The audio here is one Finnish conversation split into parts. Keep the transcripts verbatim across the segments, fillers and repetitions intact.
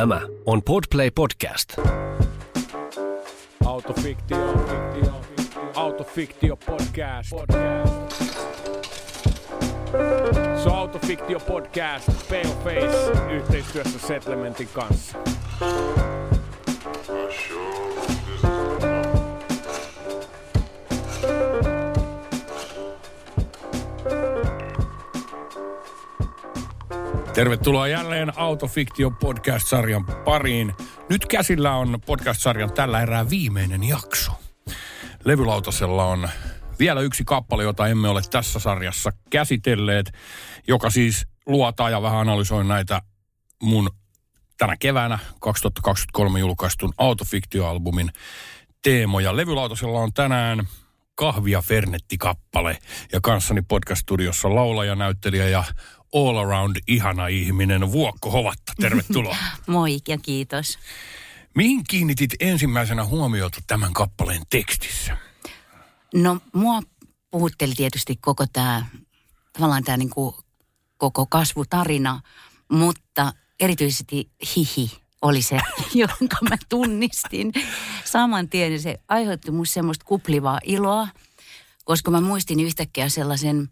Tämä on Podplay Podcast. Autofiktio, fiktio, fiktio. Autofiktio podcast. podcast. Se on Autofiktio podcast, Paleface, yhteistyössä Settlementin kanssa. Tervetuloa jälleen Autofiktio podcast-sarjan pariin. Nyt käsillä on podcast-sarjan tällä erää viimeinen jakso. Levylautasella on vielä yksi kappale, jota emme ole tässä sarjassa käsitelleet, joka siis luotaa ja vähän analysoi näitä mun tänä keväänä kaksituhattakaksikymmentäkolme julkaistun Autofiktio-albumin teemoja. Levylautasella on tänään Kahvi ja Fernetti -kappale ja kanssani podcast-studiossa laulaja, näyttelijä ja all around ihana ihminen Vuokko Hovatta. Tervetuloa. Moi ja kiitos. Mihin kiinnitit ensimmäisenä huomiota tämän kappaleen tekstissä? No mua puhutteli tietysti koko tämä, tavallaan tämä niin kuin koko kasvutarina, mutta erityisesti hihi oli se, jonka mä tunnistin saman tien. Se aiheutti musta semmoista kuplivaa iloa, koska mä muistin yhtäkkiä sellaisen...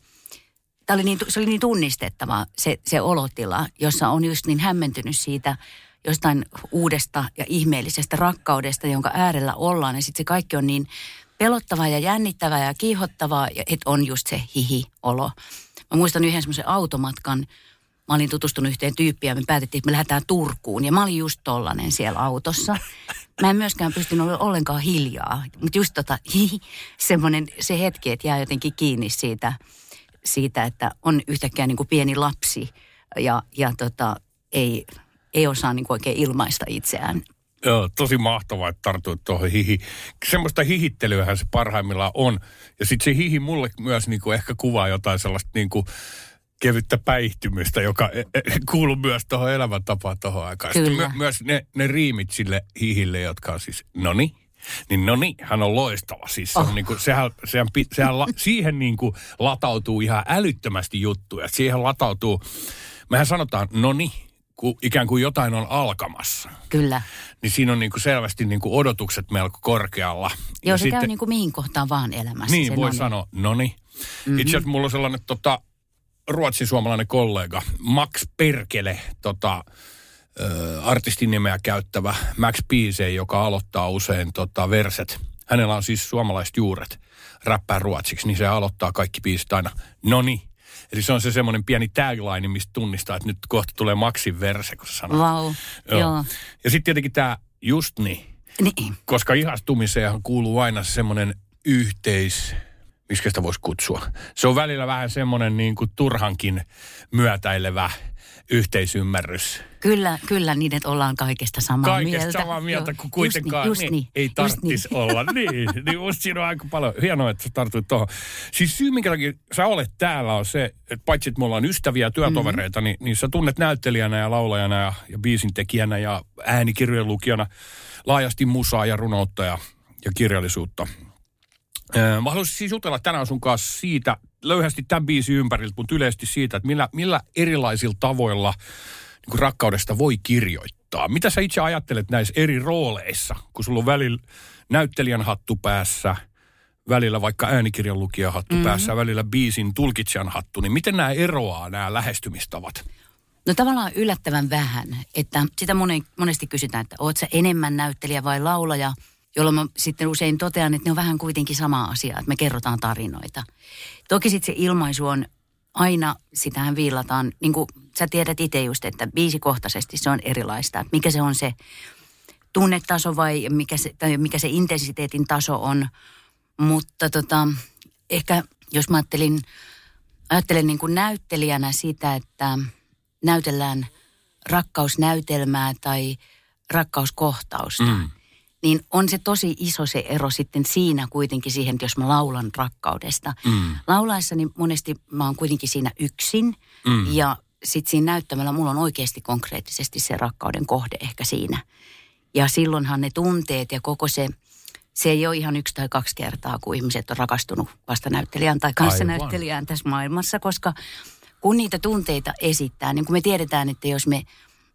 Tämä oli niin, se oli niin tunnistettava se, se olotila, jossa on just niin hämmentynyt siitä jostain uudesta ja ihmeellisestä rakkaudesta, jonka äärellä ollaan. Ja sitten se kaikki on niin pelottavaa ja jännittävää ja kiihottavaa, että on just se hihi-olo. Mä muistan yhden semmoisen automatkan. Mä olin tutustunut yhteen tyyppiin ja me päätettiin, että me lähdetään Turkuun. Ja mä olin just tollainen siellä autossa. Mä en myöskään pystynyt olemaan ollenkaan hiljaa. Mutta just tota hihi, semmoinen se hetki, että jää jotenkin kiinni siitä... siitä, että on yhtäkkiä niin kuin pieni lapsi ja, ja tota, ei, ei osaa niin kuin oikein ilmaista itseään. Joo, tosi mahtavaa, että tartuit tuohon hihi. Semmoista hihittelyähän se parhaimmillaan on. Ja sitten se hihi mulle myös niin kuin ehkä kuvaa jotain sellaista niin kuin kevyttä päihtymystä, joka kuuluu myös tuohon elämäntapaan tuohon aikaan. My- myös ne, ne riimit sille hihille, jotka on siis noni. Niin no niin, hän on loistava. Siis on oh. Niin kuin, sehän, sehän, sehän la, siihen niin kuin latautuu ihan älyttömästi juttuja. Siihen latautuu, mehän sanotaan no niin, kun ikään kuin jotain on alkamassa. Kyllä. Niin siinä on niin kuin selvästi niin kuin odotukset melko korkealla. Joo, ja se sitten, käy niin kuin mihin kohtaan vaan elämässä. Niin, voi noni. sanoa no niin. Mm-hmm. Itse asiassa mulla on sellainen tota, ruotsin-suomalainen kollega, Max Perkele, tota... artistin nimeä käyttävä Max Piise, joka aloittaa usein tota, verset. Hänellä on siis suomalaiset juuret, räppää ruotsiksi, niin se aloittaa kaikki biisit aina noni. Eli se on se semmoinen pieni tagline, mistä tunnistaa, että nyt kohta tulee Maxin verse, kun se sanoo. Vau, wow. joo. joo. Ja sitten tietenkin tämä just niin, niin, koska ihastumiseenhan kuuluu aina semmoinen yhteis... Miksi sitä voisi kutsua? Se on välillä vähän semmoinen niin kuin turhankin myötäilevä yhteisymmärrys. Kyllä, kyllä, niin että ollaan kaikesta samaa kaikesta mieltä. Kaikesta samaa mieltä, joo, kun kuitenkaan just niin, just niin, ei tarvitsisi niin olla. Niin, niin musta siinä on aika paljon. Hienoa, että sä tartuit tuohon. Siis syy, minkä takia sä olet täällä, on se, että paitsi että me ollaan ystäviä ja työtovereita, mm-hmm. niin, niin sä tunnet näyttelijänä ja laulajana ja, ja biisintekijänä ja äänikirjojen lukijana laajasti musaa ja runoutta ja, ja kirjallisuutta. Mä haluaisin siis jutella tänään sun kanssa siitä, löyhästi tämän biisin ympäriltä, mutta yleisesti siitä, että millä, millä erilaisilla tavoilla niin kuin rakkaudesta voi kirjoittaa. Mitä sä itse ajattelet näissä eri rooleissa, kun sulla on välillä näyttelijän hattu päässä, välillä vaikka äänikirjan lukijan hattu mm-hmm. päässä, välillä biisin tulkitsijan hattu, niin miten nämä eroaa, nämä lähestymistavat? No tavallaan yllättävän vähän, että sitä monesti kysytään, että oot sä enemmän näyttelijä vai laulaja, jolloin mä sitten usein totean, että ne on vähän kuitenkin sama asia, että me kerrotaan tarinoita. Toki sitten se ilmaisu on aina, sitähän viilataan, niin kuin sä tiedät itse just, että biisikohtaisesti se on erilaista. Että mikä se on se tunnetaso vai mikä se, tai mikä se intensiteetin taso on. Mutta tota, ehkä jos mä ajattelin, ajattelen niin kuin näyttelijänä sitä, että näytellään rakkausnäytelmää tai rakkauskohtausta. Mm. Niin on se tosi iso se ero sitten siinä kuitenkin siihen, että jos mä laulan rakkaudesta. Mm. Laulaessani monesti mä oon kuitenkin siinä yksin mm. ja sitten siinä näyttämällä mulla on oikeasti konkreettisesti se rakkauden kohde ehkä siinä. Ja silloinhan ne tunteet ja koko se, se ei ole ihan yksi tai kaksi kertaa, kun ihmiset on rakastunut vastanäyttelijään tai kanssanäyttelijään tässä maailmassa, koska kun niitä tunteita esittää, niin kun me tiedetään, että jos me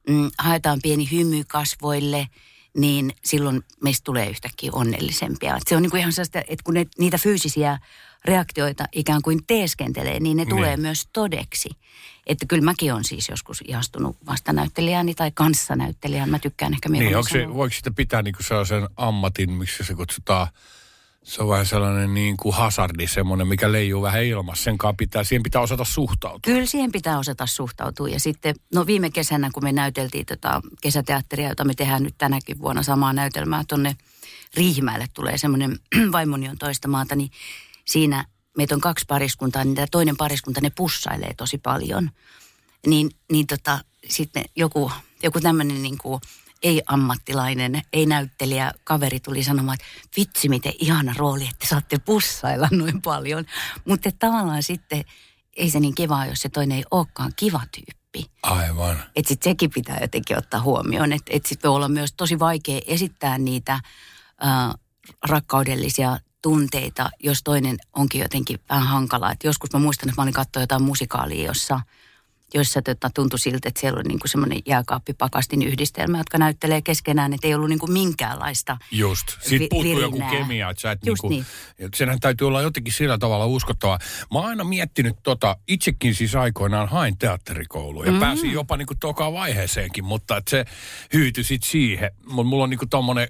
mm, haetaan pieni hymy kasvoille, niin silloin meistä tulee yhtäkkiä onnellisempia. Et se on niinku ihan sellaista, että kun ne, niitä fyysisiä reaktioita ikään kuin teeskentelee, niin ne mm. tulee myös todeksi. Että kyllä mäkin olen siis joskus ihastunut vastanäyttelijäni tai kanssanäyttelijän. Mä tykkään ehkä mieluummin niin, sanoa. Se, voiko sitä pitää niinku sellaisen ammatin, miksi se kutsutaan? Se on vähän sellainen niin kuin hasardi, semmoinen, mikä leijuu vähän ilmassa. Senkaan pitää, siihen pitää osata suhtautua. Kyllä siihen pitää osata suhtautua. Ja sitten, no viime kesänä, kun me näyteltiin tota kesäteatteria, jota me tehdään nyt tänäkin vuonna samaa näytelmää, tuonne Riihimäelle tulee semmoinen Vaimoni on toista maata, niin siinä meitä on kaksi pariskuntaa, niin tämä toinen pariskunta, ne pussailee tosi paljon. Niin, niin tota, sitten joku, joku tämmöinen niin kuin ei-ammattilainen, ei-näyttelijä, kaveri tuli sanomaan, että vitsi miten ihana rooli, että saatte pussailla noin paljon. Mutta tavallaan sitten ei se niin kivaa, jos se toinen ei olekaan kiva tyyppi. Aivan. Että sitten sekin pitää jotenkin ottaa huomioon. Että et sitten voi olla myös tosi vaikea esittää niitä äh, rakkaudellisia tunteita, jos toinen onkin jotenkin vähän hankalaa. Et joskus mä muistan, että mä olin katsoa jotain musikaalia, jossa... joissa tota, tuntui siltä, että siellä oli niinku semmoinen jääkaappipakastin yhdistelmä, jotka näyttelee keskenään, että ei ollut niinku minkäänlaista just. Siitä vi- puuttuu joku kemia, että sä et niinku, niin. Et senhän täytyy olla jotenkin sillä tavalla uskottavaa. Mä oon aina miettinyt tota, itsekin siis aikoinaan hain teatterikouluun ja mm-hmm. pääsin jopa niinku tokaan vaiheeseenkin, mutta et se hyytyi sit siihen. Mulla on niinku tommonen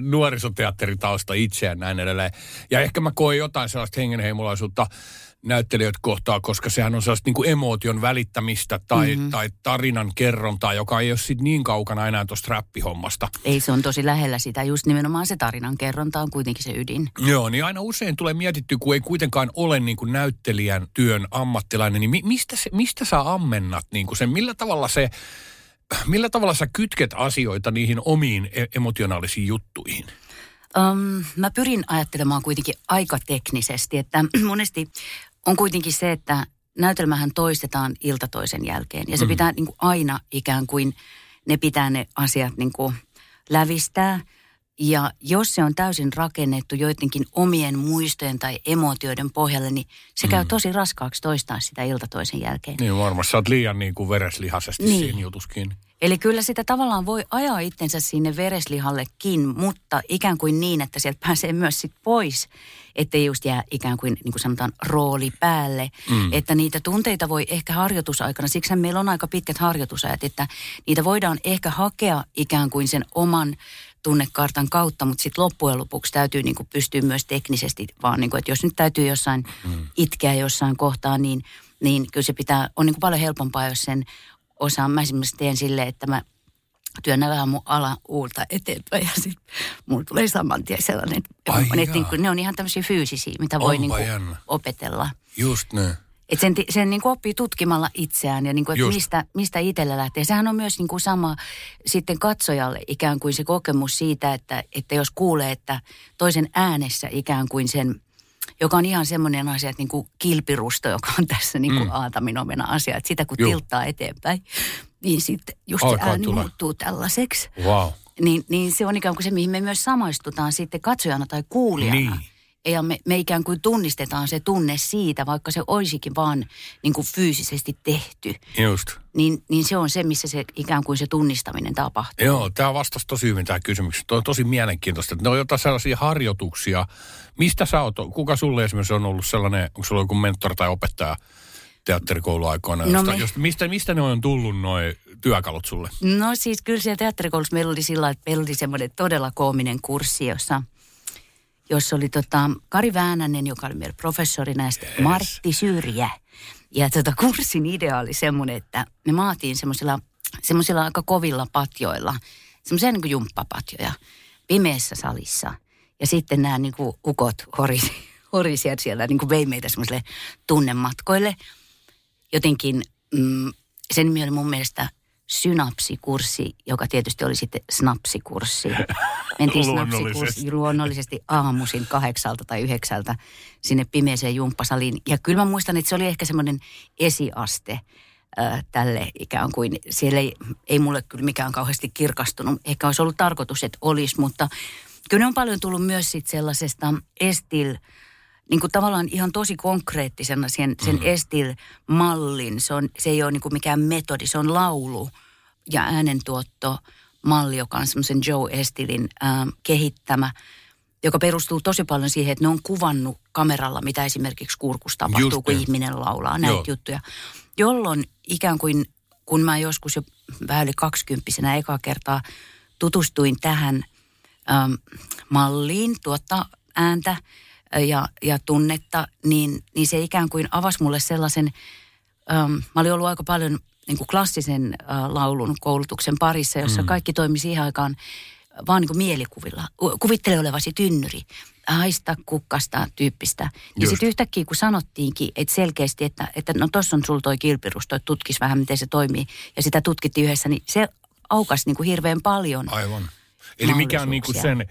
nuorisoteatteritausta itseään näin edelleen. Ja ehkä mä koen jotain sellaista hengenheimolaisuutta näyttelijät kohtaa, koska sehän on sellaista niin kuin emootion välittämistä tai, mm-hmm. tai tarinan kerrontaa, joka ei ole sit niin kaukana enää tuosta räppihommasta. Ei, se on tosi lähellä sitä. Just nimenomaan se tarinan kerronta on kuitenkin se ydin. Joo, niin aina usein tulee mietittyä, kun ei kuitenkaan ole niin kuin näyttelijän työn ammattilainen, niin mi- mistä, se, mistä sä ammennat niin kuin sen, millä tavalla se... Millä tavalla sä kytket asioita niihin omiin emotionaalisiin juttuihin? Um, mä pyrin ajattelemaan kuitenkin aika teknisesti, että monesti on kuitenkin se, että näytelmähän toistetaan ilta toisen jälkeen. Ja se mm. pitää niin kuin aina ikään kuin, ne pitää ne asiat niin kuin lävistää. Ja jos se on täysin rakennettu joidenkin omien muistojen tai emotioiden pohjalle, niin se käy mm. tosi raskaaksi toistaa sitä ilta toisen jälkeen. Niin varmasti, sä oot liian niin kuin vereslihaisesti niin. Siinä jutuskin. Eli kyllä sitä tavallaan voi ajaa itsensä sinne vereslihallekin, mutta ikään kuin niin, että sieltä pääsee myös sit pois, ettei just jää ikään kuin, niin kuin sanotaan, rooli päälle. Mm. Että niitä tunteita voi ehkä harjoitusaikana, siksi meillä on aika pitkät harjoitusajat, että niitä voidaan ehkä hakea ikään kuin sen oman tunnekartan kautta, mutta sitten loppujen lopuksi täytyy niinku pystyä myös teknisesti vaan, niinku, että jos nyt täytyy jossain mm. itkeä jossain kohtaa, niin, niin kyllä se pitää, on niinku paljon helpompaa, jos sen osaan. Mä esimerkiksi teen silleen, että mä työnnän vähän mun ala uulta eteenpäin ja sitten mulla tulee saman tien sellainen, että niinku, ne on ihan tämmöisiä fyysisiä, mitä voi niinku opetella. Just ne. Että sen, sen niin kuin oppii tutkimalla itseään ja niin kuin, että mistä, mistä itsellä lähtee. Sehän on myös niin kuin sama sitten katsojalle ikään kuin se kokemus siitä, että, että jos kuulee, että toisen äänessä ikään kuin sen, joka on ihan semmoinen asia, että niin kuin kilpirusto, joka on tässä niin kuin mm. aataminomena asia. Että sitä kun Juh. tiltaa eteenpäin, niin sitten just Alkaa se ääni tulla. muuttuu tällaiseksi. Wow. Niin, niin se on ikään kuin se, mihin me myös samaistutaan sitten katsojana tai kuulijana. Niin. Ja me, me ikään kuin tunnistetaan se tunne siitä, vaikka se olisikin vaan niin kuin fyysisesti tehty. Just. Niin, niin se on se, missä se ikään kuin se tunnistaminen tapahtuu. Joo, tämä vastasi tosi hyvin tämä kysymys. Tuo on tosi mielenkiintoista. Ne on jotain sellaisia harjoituksia. Mistä sä oot, kuka sulle esimerkiksi on ollut sellainen, onko sulla joku mentor tai opettaja teatterikouluaikoina? No me... mistä, mistä ne on tullut noi työkalut sulle? No siis kyllä siellä teatterikoulussa meillä oli sillä, että meillä oli semmoinen todella koominen kurssi, jossa... jossa oli tota Kari Väänänen, joka oli meillä professorina, ja sitten yes. Martti Syrjä. Ja tota kurssin idea oli semmoinen, että me maatiin semmoisilla, semmoisilla aika kovilla patjoilla, semmoisia niin kuin jumppapatjoja, pimeässä salissa. Ja sitten nämä niin kuin ukot horisi, horisia siellä, niin kuin vei meitä semmoisille tunnematkoille. Jotenkin mm, sen nimi oli mun mielestä Synapsikurssi, joka tietysti oli sitten snapsikurssi. Mentiin snapsikurssi luonnollisesti aamuisin kahdeksalta tai yhdeksältä sinne pimeeseen jumppasaliin. Ja kyllä mä muistan, että se oli ehkä semmoinen esiaste äh, tälle ikään kuin. Siellä ei, ei mulle kyllä mikään kauheasti kirkastunut. Ehkä olisi ollut tarkoitus, että olisi, mutta kyllä on paljon tullut myös sitten sellaisesta Estil, niin kuin tavallaan ihan tosi konkreettisena sen, sen mm-hmm. Estil-mallin. Se, on, se ei ole niin kuin mikään metodi, se on laulu, ja äänentuottomalli, joka on semmoisen Joe Estilin ää, kehittämä, joka perustuu tosi paljon siihen, että ne on kuvannut kameralla, mitä esimerkiksi kurkussa tapahtuu, just kun niin. ihminen laulaa, näitä Joo. juttuja. Jolloin ikään kuin, kun mä joskus jo vähän yli kaksikymppisenä ekaa kertaa tutustuin tähän äm, malliin tuottaa ääntä ja, ja tunnetta, niin, niin se ikään kuin avasi mulle sellaisen, äm, mä olin ollut aika paljon niin kuin klassisen ä, laulun koulutuksen parissa, jossa mm. kaikki toimi siihen aikaan vaan niin kuin mielikuvilla. Kuvittele olevasi tynnyri, haista kukkasta tyyppistä. Ja sitten yhtäkkiä, kun sanottiinkin, että selkeästi, että, että no tossa on sul toi kilpirus, toi tutkis vähän, miten se toimii, ja sitä tutkittiin yhdessä, niin se aukasi niin kuin hirveän paljon. Aivan. Eli mikä on niin kuin sen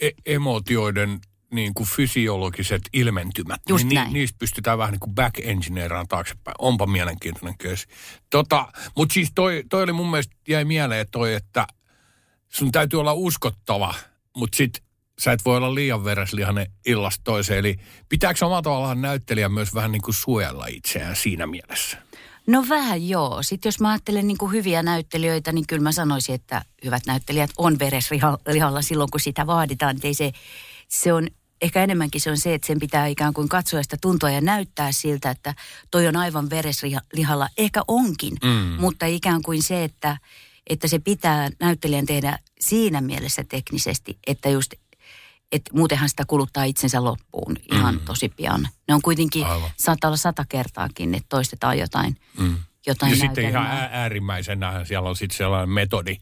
e- emootioiden niin kuin fysiologiset ilmentymät, niin ni- niistä pystytään vähän niin kuin back-engineeraan taaksepäin. Onpa mielenkiintoinen keissi. Tota, mutta siis toi, toi oli mun mielestä, jäi mieleen toi, että sun täytyy olla uskottava, mutta sit sä et voi olla liian vereslihainen illasta toiseen. Eli pitääkö samalla tavallaan näyttelijä myös vähän niin kuin suojella itseään siinä mielessä? No vähän joo. Sitten jos mä ajattelen niin kuin hyviä näyttelijöitä, niin kyllä mä sanoisin, että hyvät näyttelijät on vereslihalla silloin, kun sitä vaaditaan. Ei se, se on, ehkä enemmänkin se on se, että sen pitää ikään kuin katsoa sitä tuntua ja näyttää siltä, että toi on aivan vereslihalla. Ehkä onkin, mm. mutta ikään kuin se, että että se pitää näyttelijän tehdä siinä mielessä teknisesti, että just, että muutenhan sitä kuluttaa itsensä loppuun ihan mm. tosi pian. Ne on kuitenkin, Aivan. saattaa olla sata kertaakin, että toistetaan jotain, mm. jotain ja näytelmää. Ja sitten ihan äärimmäisenä siellä on sitten sellainen metodi,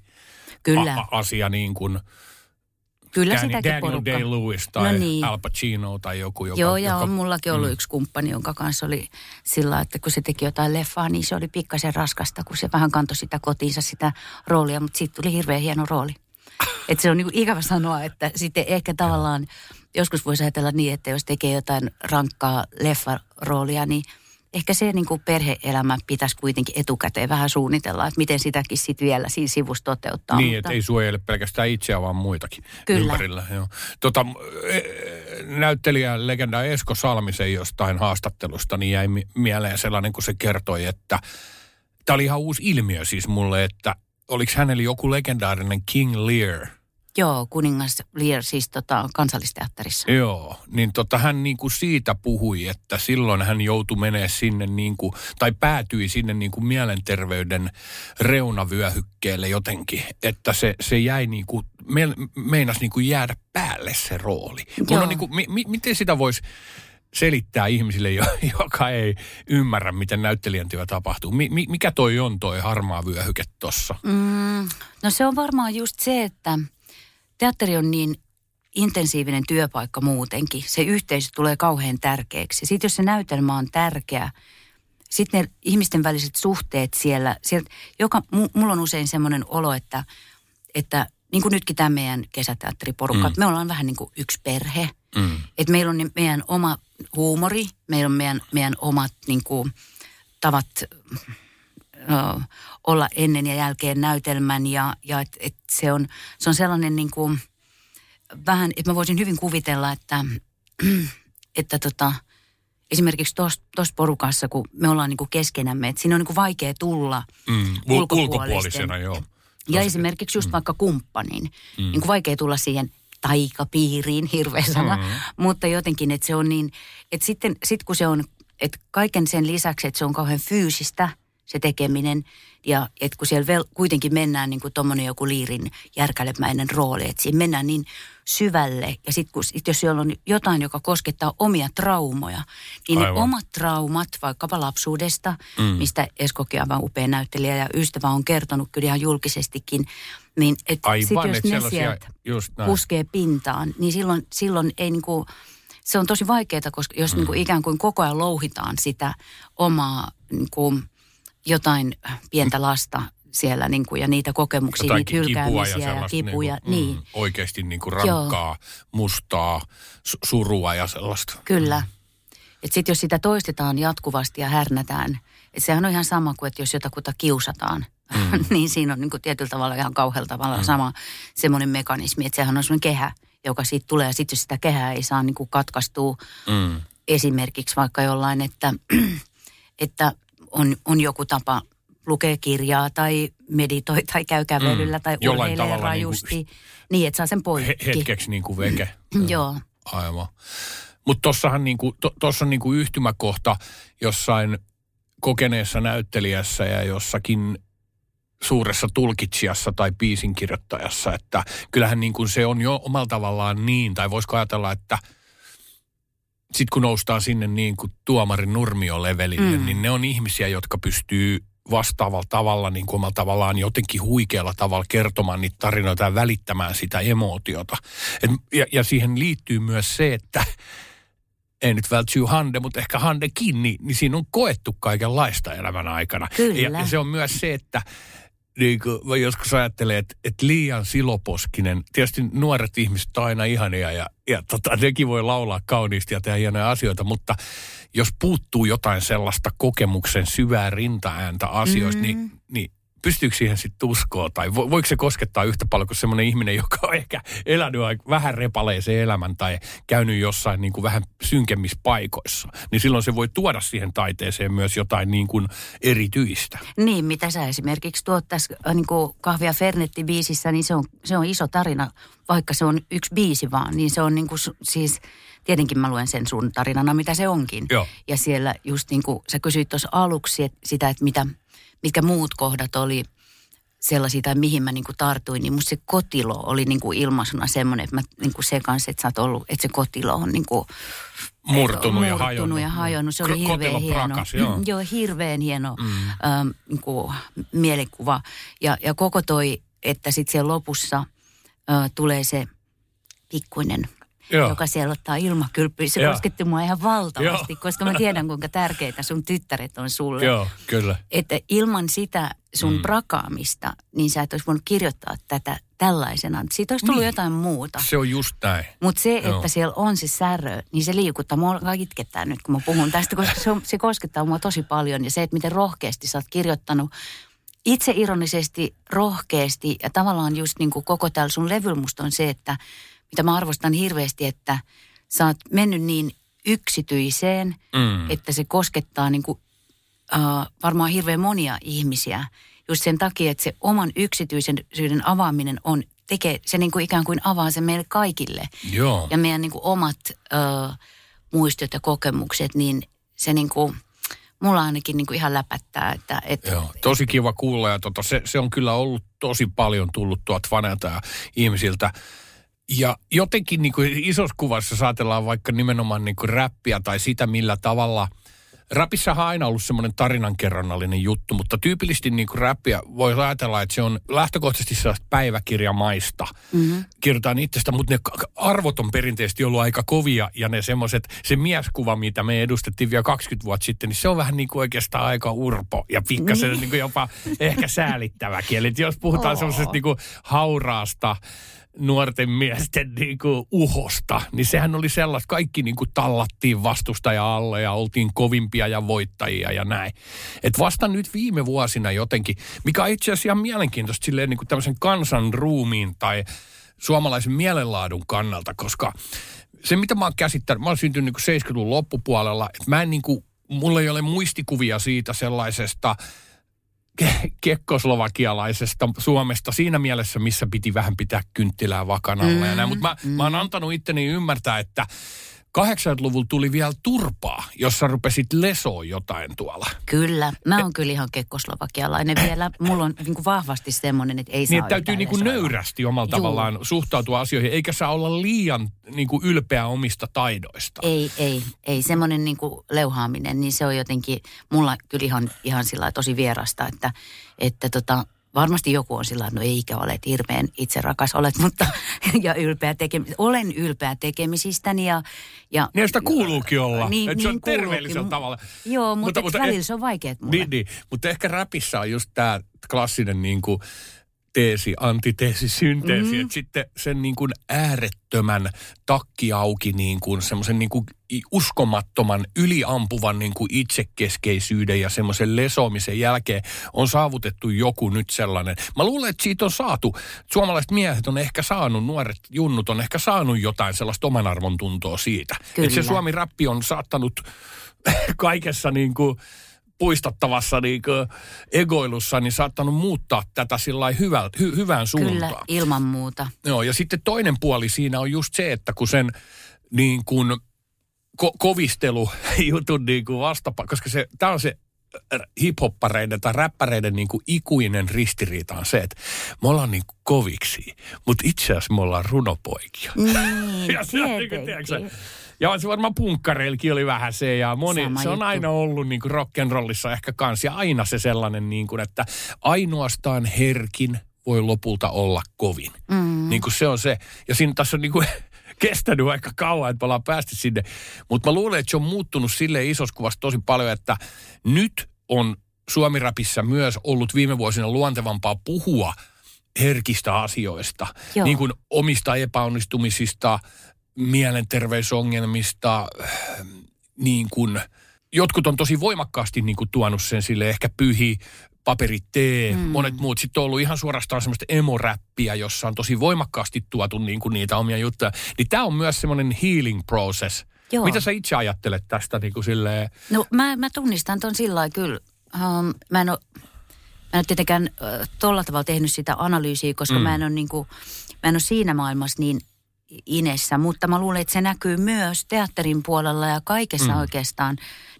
Kyllä. A- asia niin kuin Kyllä Daniel, sitäkin porukka. Daniel Day-Lewis tai no niin. Al Pacino tai joku. Joka, Joo, ja joka, on mullakin ollut mm. yksi kumppani, jonka kanssa oli sillä, että kun se teki jotain leffaa, niin se oli pikkasen raskasta, kun se vähän kantoi sitä kotiinsa sitä roolia, mutta siitä tuli hirveän hieno rooli. Että se on niin kuin ikävä sanoa, että sitten ehkä tavallaan, joskus voisi ajatella niin, että jos tekee jotain rankkaa leffaroolia, niin ehkä se niin kuin perhe-elämä pitäisi kuitenkin etukäteen vähän suunnitella, että miten sitäkin sitten vielä siinä sivussa toteuttaa. Niin, mutta että ei suojele pelkästään itseä, vaan muitakin Kyllä. ympärillä. Joo. Tota, näyttelijä legenda Esko Salmisen jostain haastattelusta niin jäi mieleen sellainen, kun se kertoi, että tämä oli ihan uusi ilmiö siis mulle, että oliko hänellä joku legendaarinen King Lear? Joo, kuningas Lear siis tota, Kansallisteatterissa. Joo, niin tota, hän niinku siitä puhui, että silloin hän joutui menee sinne niinku, tai päätyi sinne niinku mielenterveyden reunavyöhykkeelle jotenkin, että se, se jäi niinku, me, meinasi niinku jäädä päälle se rooli. On niinku, mi, mi, miten sitä voisi selittää ihmisille, joka ei ymmärrä, miten näyttelijän työ tapahtuu? Mi, mikä toi on toi harmaa vyöhyke tossa? Mm, no se on varmaan just se, että teatteri on niin intensiivinen työpaikka muutenkin. Se yhteisö tulee kauhean tärkeäksi. Sitten jos se näytelmä on tärkeä, sitten ne ihmisten väliset suhteet siellä. siellä joka, mulla on usein semmoinen olo, että, että niin kuin nytkin tämä meidän kesäteatteriporukka, mm. me ollaan vähän niin kuin yksi perhe. Mm. Että meillä on meidän oma huumori, meillä on meidän, meidän omat niin kuin tavat No, olla ennen ja jälkeen näytelmän ja, ja et, et se, on, se on sellainen niin kuin vähän, että mä voisin hyvin kuvitella, että, että tota, esimerkiksi tuossa porukassa, kun me ollaan niin kuin keskenämme, että siinä on niin kuin vaikea tulla mm, ulkopuolisena. Joo. Ja esimerkiksi just mm. vaikka kumppanin, mm. niin kuin vaikea tulla siihen taikapiiriin, hirveä sana, mm. mutta jotenkin, että se on niin, että sitten sit kun se on, että kaiken sen lisäksi, että se on kauhean fyysistä, se tekeminen, ja että kun siellä vel, kuitenkin mennään niin kuin tuommoinen joku Liirin järkälemäinen rooli, että siinä mennään niin syvälle, ja sitten sit jos siellä on jotain, joka koskettaa omia traumoja, niin Aivan. ne omat traumat, vaikkapa lapsuudesta, mm. mistä Eskokin aivan upea näyttelijä ja ystävä on kertonut kyllä ihan julkisestikin, niin että sitten jos et ne sieltä puskee pintaan, niin silloin, silloin ei niin kuin, se on tosi vaikeaa, koska jos mm. niin kuin ikään kuin koko ajan louhitaan sitä omaa niin kuin jotain pientä lasta siellä niin kuin, ja niitä kokemuksia, jotain niitä hylkäämisiä ja, ja kipuja. Niin kuin, niin. Mm, oikeasti niin kuin rankkaa, Joo. mustaa, surua ja sellaista. Kyllä. Mm. Että sitten jos sitä toistetaan jatkuvasti ja härnätään, että sehän on ihan sama kuin, että jos jotakuta kiusataan, mm. niin siinä on niin kuin tietyllä tavalla ihan kauhealla tavalla mm. sama semmoinen mekanismi, että sehän on semmoinen kehä, joka siitä tulee. Ja sitten jos sitä kehää ei saa niin kuin katkaistua mm. esimerkiksi vaikka jollain, että että on, on joku tapa lukee kirjaa tai meditoi tai käy kävelyllä mm. tai urheilee rajusti. Niin, kuin... niin, että saa sen poikki. Hetkeksi niin kuin veke. Joo. Aivan. Mutta tossahan niin kuin, to, tossa on niin kuin yhtymäkohta jossain kokeneessa näyttelijässä ja jossakin suuressa tulkitsijassa tai biisinkirjoittajassa, että kyllähän niin kuin se on jo omalla tavallaan niin, tai voisiko ajatella, että sitten kun noustaan sinne niin kuin tuomarin nurmiolevelille, mm. niin ne on ihmisiä, jotka pystyy vastaavalla tavalla, niin kuin omalla tavallaan jotenkin huikealla tavalla kertomaan niitä tarinoita ja välittämään sitä emootiota. Et, ja, ja siihen liittyy myös se, että ei nyt välttämättä hande, mutta ehkä handekin, niin, niin siinä on koettu kaikenlaista elämän aikana. Ja, ja se on myös se, että niin kuin joskus ajattelee, että, että liian siloposkinen, tietysti nuoret ihmiset on aina ihania ja, ja tota, nekin voi laulaa kauniisti ja tehdä hienoja asioita, mutta jos puuttuu jotain sellaista kokemuksen syvää rintaääntä asioista, mm-hmm. niin, niin pystyykö siihen sitten uskoa tai vo, voiko se koskettaa yhtä paljon kuin semmoinen ihminen, joka on ehkä elänyt vähän repaleisen elämän tai käynyt jossain niin kuin vähän synkemmissä paikoissa, niin silloin se voi tuoda siihen taiteeseen myös jotain niin kuin erityistä. Niin, mitä sä esimerkiksi tuot tässä niin kuin Kahvi ja Fernetti -biisissä, niin se on, se on iso tarina, vaikka se on yksi biisi vaan, niin se on niin kuin siis... Tietenkin mä luen sen sun tarinana, mitä se onkin. Joo. Ja siellä just niin kuin sä kysyit tuossa aluksi et sitä, että mitä, mitkä muut kohdat oli sellaisia tai mihin mä niin kuin tartuin, niin musta se kotilo oli niin kuin ilmaisuna semmoinen, että mä niin kuin se kanssa, että sä oot ollut, että se kotilo on niin kuin murtunut ja hajonnut. ja hajonnut. Se oli hirveän hieno. Prakas, joo. joo, hirveän hieno mm. ähm, niin kuin mielikuva. Ja, ja koko toi, että sitten siellä lopussa äh, tulee se pikkuinen... Joo. Joka siellä ottaa ilmakylpyä. Se kosketti mua ihan valtavasti, Joo. koska mä tiedän, kuinka tärkeitä sun tyttäret on sulle. Joo, kyllä. Että ilman sitä sun mm. brakaamista, niin sä et olisi voinut kirjoittaa tätä tällaisena. Siitä olisi tullut niin. jotain muuta. Se on just näin. Mutta se, Joo. että siellä on se särö, niin se liikuttaa. Mua alkaa itkettää nyt, kun mä puhun tästä, koska se, on, se koskettaa mua tosi paljon. Ja se, että miten rohkeasti sä oot kirjoittanut itse ironisesti, rohkeasti. Ja tavallaan just niin kuin koko täällä sun levyllä musta on se, että mitä mä arvostan hirveästi, että sä oot mennyt niin yksityiseen, mm. että se koskettaa niin kuin, äh, varmaan hirveän monia ihmisiä. Just sen takia, että se oman yksityisyyden avaaminen on, tekee, se niin kuin ikään kuin avaa sen meille kaikille. Joo. Ja meidän niin kuin omat äh, muistot ja kokemukset, niin se niin kuin, mulla ainakin niin kuin ihan läpättää. Että, että, Joo, tosi kiva kuulla ja tota, se, se on kyllä ollut tosi paljon tullut tuolta faneilta ja ihmisiltä. Ja jotenkin niin kuin isossa kuvassa saatellaan vaikka nimenomaan niin kuin räppiä tai sitä, millä tavalla... Räpissähän on aina ollut semmoinen tarinankerronnallinen juttu, mutta tyypillisesti niin kuin räppiä voi ajatella, että se on lähtökohtaisesti sellaista päiväkirjamaista. Mm-hmm. Kirjoitetaan itsestä, mutta ne arvot on perinteisesti ollut aika kovia ja ne semmoiset, se mieskuva, mitä me edustettiin vielä kaksikymmentä vuotta sitten, niin se on vähän niin kuin oikeastaan aika urpo ja pikkasen niin. niin kuin jopa ehkä säälittäväkin. Eli jos puhutaan oh. semmoisesta niin kuin hauraasta... nuorten miesten niin kuin uhosta, niin sehän oli sellaista, kaikki niin kuin tallattiin vastustaja alle ja oltiin kovimpia ja voittajia ja näin. Et vasta nyt viime vuosina jotenkin, mikä on itse asiassa ihan mielenkiintoista silleen niin kuin tämmöisen kansan ruumiin tai suomalaisen mielenlaadun kannalta, koska se mitä mä oon käsittänyt, mä oon syntynyt niin kuin seitsemänkymmentäluvun loppupuolella, että mä en niin kuin, mulla ei ole muistikuvia siitä sellaisesta kekkoslovakialaisesta Suomesta siinä mielessä, missä piti vähän pitää kynttilää vakanalla ja näin. Mutta mä, mm. mä oon antanut itteni ymmärtää, että kahdeksankymmentäluvulla tuli vielä turpaa, jossa rupesit lesoa jotain tuolla. Kyllä. Mä oon kyllä ihan kekkoslovakialainen vielä. Mulla on niin kuin vahvasti semmoinen, että ei saa niin, täytyy niin kuin nöyrästi omalla Juu. tavallaan suhtautua asioihin, eikä saa olla liian niin kuin ylpeä omista taidoista. Ei, ei. Ei. Semmoinen niin kuin leuhaaminen, niin se on jotenkin mulla kyllä ihan, ihan sillä tosi vierasta, että, että tota... Varmasti joku on sillä, että no eikä ole, että hirveän itse rakas olet, mutta ja ylpeä tekemisistä. Olen ylpeä tekemisistäni ja... ja niin, sitä kuuluukin olla. Niin, että niin se on terveellisellä tavalla. Joo, mutta, mutta välillä se on vaikeet mulle. Niin, niin, mutta ehkä räpissä on just tämä klassinen niin kuin teesi, antiteesi, synteesi. Mm-hmm. Että sitten sen niin kuin äärettömän takki auki niin kuin semmoisen niin kuin uskomattoman, yliampuvan niin kuin itsekeskeisyyden ja semmoisen lesoamisen jälkeen on saavutettu joku nyt sellainen. Mä luulen, että siitä on saatu. Suomalaiset miehet on ehkä saanut, nuoret junnut on ehkä saanut jotain sellaista oman arvon tuntoa siitä. Että se Suomi-räppi on saattanut kaikessa niin kuin puistattavassa niin egoilussa niin saattanut muuttaa tätä sillä hyvään, hy, hyvään suuntaan. Kyllä, ilman muuta. Joo, ja sitten toinen puoli siinä on just se, että kun sen niin kuin ko- kovistelujutun niin kuin vastapa, koska se, tää on se hiphoppareiden tai räppäreiden niin kuin ikuinen ristiriita on se, että me ollaan niin kuin koviksi, mutta itse asiassa me ollaan runopoikia. Niin, ja se on niin kuin, tiedätkö, ja se varmaan punkkareilkin oli vähän se, ja moni, sama se on juttu. Aina ollut niin kuin rock'n'rollissa ehkä kans, ja aina se sellainen, niin kuin, että ainoastaan herkin voi lopulta olla kovin. Mm. Niin kuin se on se, ja siinä tässä on niin kuin kestänyt aika kauan, että me ollaan päästy sinne. Mutta mä luulen, että se on muuttunut silleen isossa kuvassa tosi paljon, että nyt on Suomi-rapissa myös ollut viime vuosina luontevampaa puhua herkistä asioista. Joo. Niin kuin omista epäonnistumisista, mielenterveysongelmista, niin kuin jotkut on tosi voimakkaasti niin kuin tuonut sen sille ehkä pyhi, paperit tee, mm. monet muut. Sitten on ollut ihan suorastaan semmoista emoräppiä, jossa on tosi voimakkaasti tuotu niin kuin niitä omia juttuja. Niin tämä on myös semmoinen healing process. Joo. Mitä sä itse ajattelet tästä niin kuin silleen? No mä, mä tunnistan ton sillä lailla kyllä. Um, mä en ole, mä en ole tietenkään uh, tolla tavalla tehnyt sitä analyysiä, koska mm. mä en ole niin kuin, mä en ole siinä maailmassa niin inessä, mutta mä luulen, että se näkyy myös teatterin puolella ja kaikessa mm. oikeastaan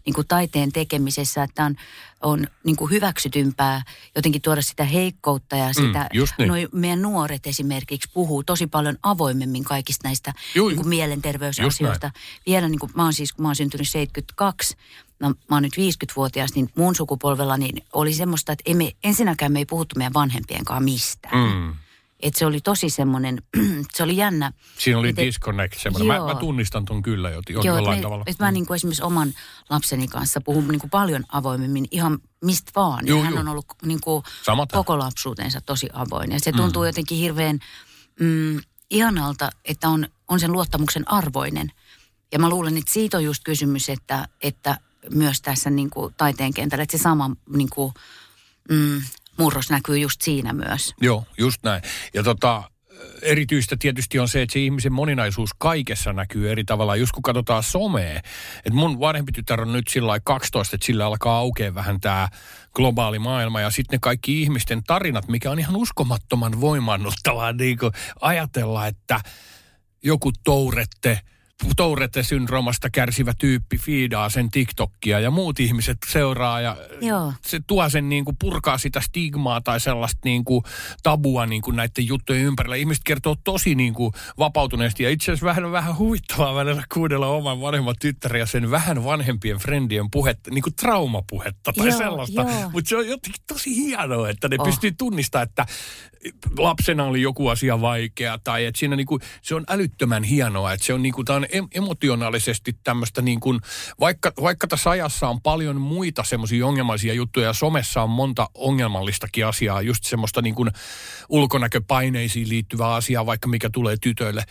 niin kuin taiteen tekemisessä, että on, on niin kuin hyväksytympää jotenkin tuoda sitä heikkoutta ja sitä, mm, just niin. Noi meidän nuoret esimerkiksi puhuu tosi paljon avoimemmin kaikista näistä Jui, niin kuin mielenterveysasioista. Vielä niin kuin, mä oon siis, kun mä oon syntynyt seitsemänkymmentäkaksi, mä, mä oon nyt viisikymmentävuotias, niin mun sukupolvella niin oli semmoista, että emme, ensinnäkään me ei puhuttu meidän vanhempienkaan mistään. Mm. Että se oli tosi semmoinen, se oli jännä. Siinä oli et, disconnect semmoinen. Mä, mä tunnistan ton kyllä jo, joo, jollain me, tavalla. Että mä niin kuin esimerkiksi oman lapseni kanssa puhun niin kuin paljon avoimemmin ihan mistä vaan. Juu, hän juu. on ollut niin kuin koko lapsuutensa tosi avoin. Ja se tuntuu mm. jotenkin hirveän mm, ihanalta, että on, on sen luottamuksen arvoinen. Ja mä luulen, että siitä on just kysymys, että, että myös tässä niin kuin taiteen kentällä, että se sama niin kuin, mm, murros näkyy just siinä myös. Joo, just näin. Ja tota, erityistä tietysti on se, että se ihmisen moninaisuus kaikessa näkyy eri tavalla. Just kun katsotaan somea, että mun vanhempi tytär on nyt sillä lailla kaksitoista, että sillä alkaa aukeaa vähän tämä globaali maailma ja sitten ne kaikki ihmisten tarinat, mikä on ihan uskomattoman voimannuttavaa. Niin kuin ajatella, että joku tourette, Tourette-syndroomasta kärsivä tyyppi fiidaa sen TikTokia ja muut ihmiset seuraa ja Joo. se tuo sen niin kuin purkaa sitä stigmaa tai sellaista niin kuin tabua niin kuin näiden juttujen ympärillä. Ihmiset kertoo tosi niin kuin vapautuneesti ja itse asiassa vähän, vähän huvittavaa välillä kuudella oman vanhemman tyttären ja sen vähän vanhempien frendien puhetta, niin kuin traumapuhetta tai Joo, sellaista. Mutta se on jotenkin tosi hienoa, että ne oh. pystyy tunnistamaan, että lapsena oli joku asia vaikea tai että siinä niin kuin, se on älyttömän hienoa, että se on niin kuin, emotionaalisesti tämmöistä niin kuin, vaikka, vaikka tässä ajassa on paljon muita semmoisia ongelmaisia juttuja ja somessa on monta ongelmallistakin asiaa, just semmoista niin kuin ulkonäköpaineisiin liittyvää asiaa, vaikka mikä tulee tytöille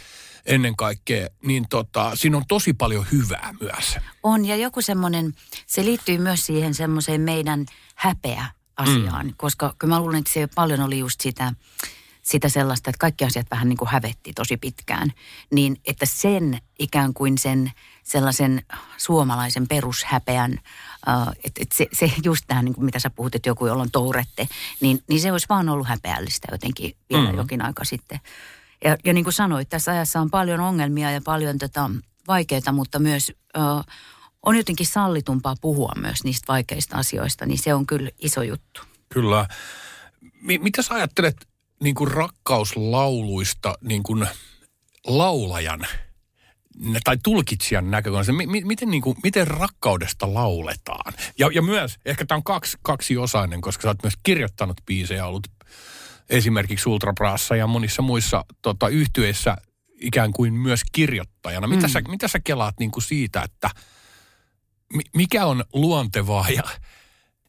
ennen kaikkea, niin tota, siinä on tosi paljon hyvää myös. On ja joku semmoinen, se liittyy myös siihen semmoiseen meidän häpeä asiaan, mm. koska kyllä mä luulen, että se paljon oli just sitä, sitä sellaista, että kaikki asiat vähän niin kuin hävetti tosi pitkään, niin että sen ikään kuin sen sellaisen suomalaisen perushäpeän, äh, että et se, se just tähän, niin kuin mitä sä puhut, että joku, jolla on tourette, niin, niin se olisi vaan ollut häpeällistä jotenkin vielä mm. jokin aika sitten. Ja, ja niin kuin sanoit, tässä ajassa on paljon ongelmia ja paljon tota vaikeita, mutta myös äh, on jotenkin sallitumpaa puhua myös niistä vaikeista asioista, niin se on kyllä iso juttu. Kyllä. M- mitä sä ajattelet niin kuin rakkauslauluista niin kuin laulajan tai tulkitsijan näkökulmasta, miten, niin kuin, miten rakkaudesta lauletaan? Ja, ja myös, ehkä tämä on kaksi, kaksiosainen, koska sä oot myös kirjoittanut biisejä, ollut esimerkiksi Ultra Brassa ja monissa muissa tota, yhtyeissä ikään kuin myös kirjoittajana. Mitä, mm. sä, mitä sä kelaat niin kuin siitä, että mikä on luontevaa ja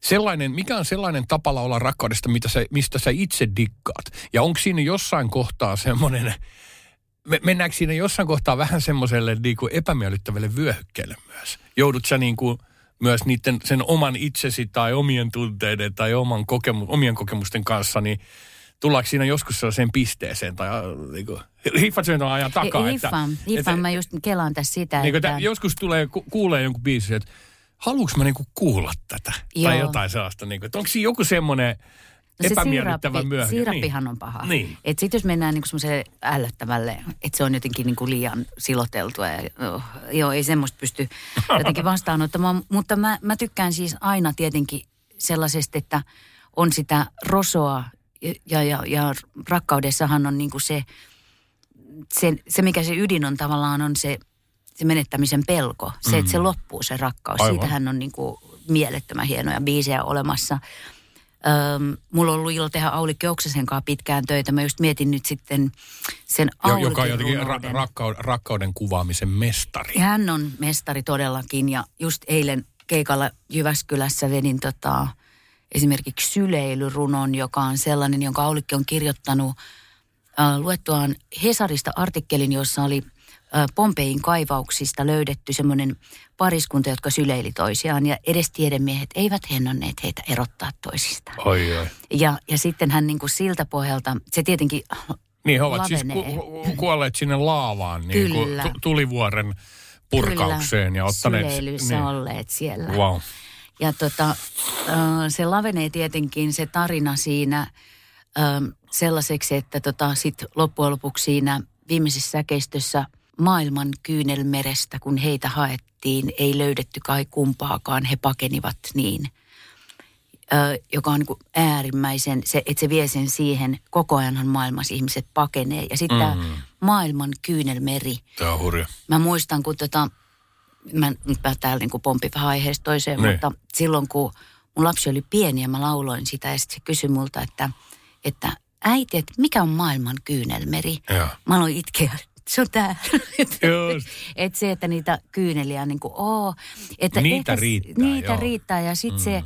sellainen, mikä on sellainen tapa laulaa rakkaudesta, mitä sä, mistä sä itse dikkaat? Ja onko siinä jossain kohtaa semmoinen, me, mennäänkö siinä jossain kohtaa vähän semmoiselle niin kuin epämiellyttävälle vyöhykkeelle myös? Joudut sä niin kuin myös niiden, sen oman itsesi tai omien tunteiden tai oman kokemu, omien kokemusten kanssa, niin tullaanko siinä joskus sellaiseen pisteeseen tai niin kuin hiffat sen ajan takaa? Hiffan, että, hiffan että, mä just kelaan tässä sitä, niin, että, että joskus tulee, ku, kuulee jonkun biisin, että haluanko mä niinku kuulla tätä? Joo. Tai jotain sellaista, niinku, että onko siinä joku semmoinen no epämiellyttävä siirappi, myöhemmin? Siirappihan niin. on paha. Niin. Että sitten jos mennään niinku semmoiselle ällöttävälle, että se on jotenkin niinku liian siloteltua. Ja, oh, joo, ei semmoista pysty jotenkin vastaanottamaan. Mutta mä, mä tykkään siis aina tietenkin sellaisesta, että on sitä rosoa ja, ja, ja rakkaudessahan on niinku se, se, se, mikä se ydin on tavallaan on se, se menettämisen pelko. Se, mm. että se loppuu se rakkaus. Aivan. Siitähän on niinku mielettömän hienoja biisejä olemassa. Öm, mulla on ollut ilo tehdä Aulikki Oksasen kanssa pitkään töitä. Mä just mietin nyt sitten sen Aulikin joka on jotenkin ra- rakkauden, rakkauden kuvaamisen mestari. Hän on mestari todellakin. Ja just eilen keikalla Jyväskylässä vedin tota, esimerkiksi syleilyrunon, joka on sellainen, jonka Aulikki on kirjoittanut äh, luettuaan Hesarista artikkelin, jossa oli Pompein kaivauksista löydetty semmoinen pariskunta, jotka syleili toisiaan ja edes tiedemiehet eivät hennonneet heitä erottaa toisistaan. Oi, oi. Ja, ja sitten hän niin kuin siltä pohjalta, se tietenkin niin, he ovat siis ku, kuolleet sinne laavaan, niin kuin tulivuoren purkaukseen. Kyllä, ja ottaneet syleilyssä niin. olleet siellä. Wow. Ja tota, se lavenee tietenkin se tarina siinä sellaiseksi, että tota, sit loppujen lopuksi siinä viimeisessä säkeistössä maailman kyynelmerestä, kun heitä haettiin, ei löydetty kai kumpaakaan, he pakenivat niin. Ö, joka on niin kuin äärimmäisen, se, että se vie sen siihen, koko ajanhan maailmassa ihmiset pakenee. Ja sitten mm-hmm. tämä maailman kyynelmeri. Tämä on hurja. Mä muistan, kun tota, mä nyt täällä niin kuin pompi vähän aiheesta toiseen, niin. mutta silloin kun mun lapsi oli pieni ja mä lauloin sitä ja sitten se kysyi multa, että, että äiti, että mikä on maailman kyynelmeri? Ja. Mä aloin itkeä. Se on tää. Että se, että niitä kyyneliä niin kuin oo. Että niitä ehkä, riittää. Niitä joo. riittää ja sitten mm. se,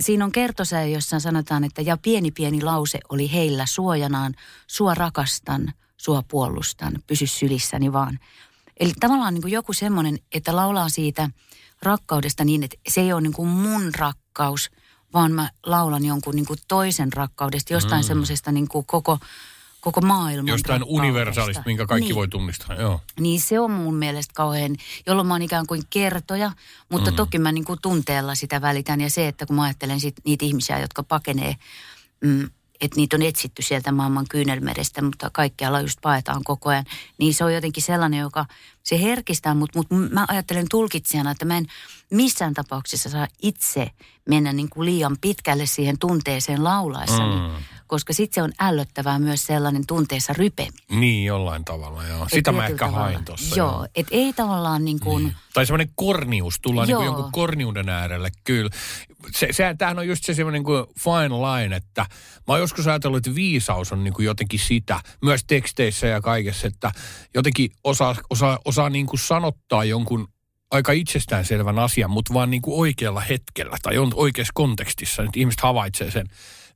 siinä on kertosäe, jossa sanotaan, että ja pieni pieni lause oli heillä suojanaan. Sua rakastan, sua puolustan, pysy sylissäni vaan. Eli tavallaan niin kuin joku semmoinen, että laulaa siitä rakkaudesta niin, että se ei ole niin kuin mun rakkaus, vaan mä laulan jonkun niin kuin toisen rakkaudesta, jostain mm. semmoisesta niin kuin koko... Koko maailman. Jostain universaalista, minkä kaikki niin, voi tunnistaa, joo. Niin se on mun mielestä kauhean, jolloin mä oon ikään kuin kertoja, mutta mm. toki mä niin kuin tunteella sitä välitän. Ja se, että kun mä ajattelen sit niitä ihmisiä, jotka pakenee, mm, että niitä on etsitty sieltä maailman kyynelmerestä, mutta kaikkialla just paetaan koko ajan. Niin se on jotenkin sellainen, joka se herkistää, mutta, mutta mä ajattelen tulkitsijana, että mä en missään tapauksessa saa itse mennä niin kuin liian pitkälle siihen tunteeseen laulaessani. Mm. Koska sitten se on ällöttävää myös sellainen tunteessa rypeminen. Niin, jollain tavalla, joo. Sitä mä ehkä tavalla. hain tossa. Joo, joo. Että ei tavallaan niin kuin... Niin. Tai semmoinen kornius, tullaan niin kuin jonkun korniuden äärelle, kyllä. Se, se, tämähän on just se semmoinen kuin fine line, että mä oon joskus ajatellut, että viisaus on niin kuin jotenkin sitä, myös teksteissä ja kaikessa, että jotenkin osaa, osaa, osaa niin kuin sanottaa jonkun aika itsestäänselvän asian, mutta vaan niin kuin oikealla hetkellä tai on oikeassa kontekstissa, että ihmiset havaitsee sen.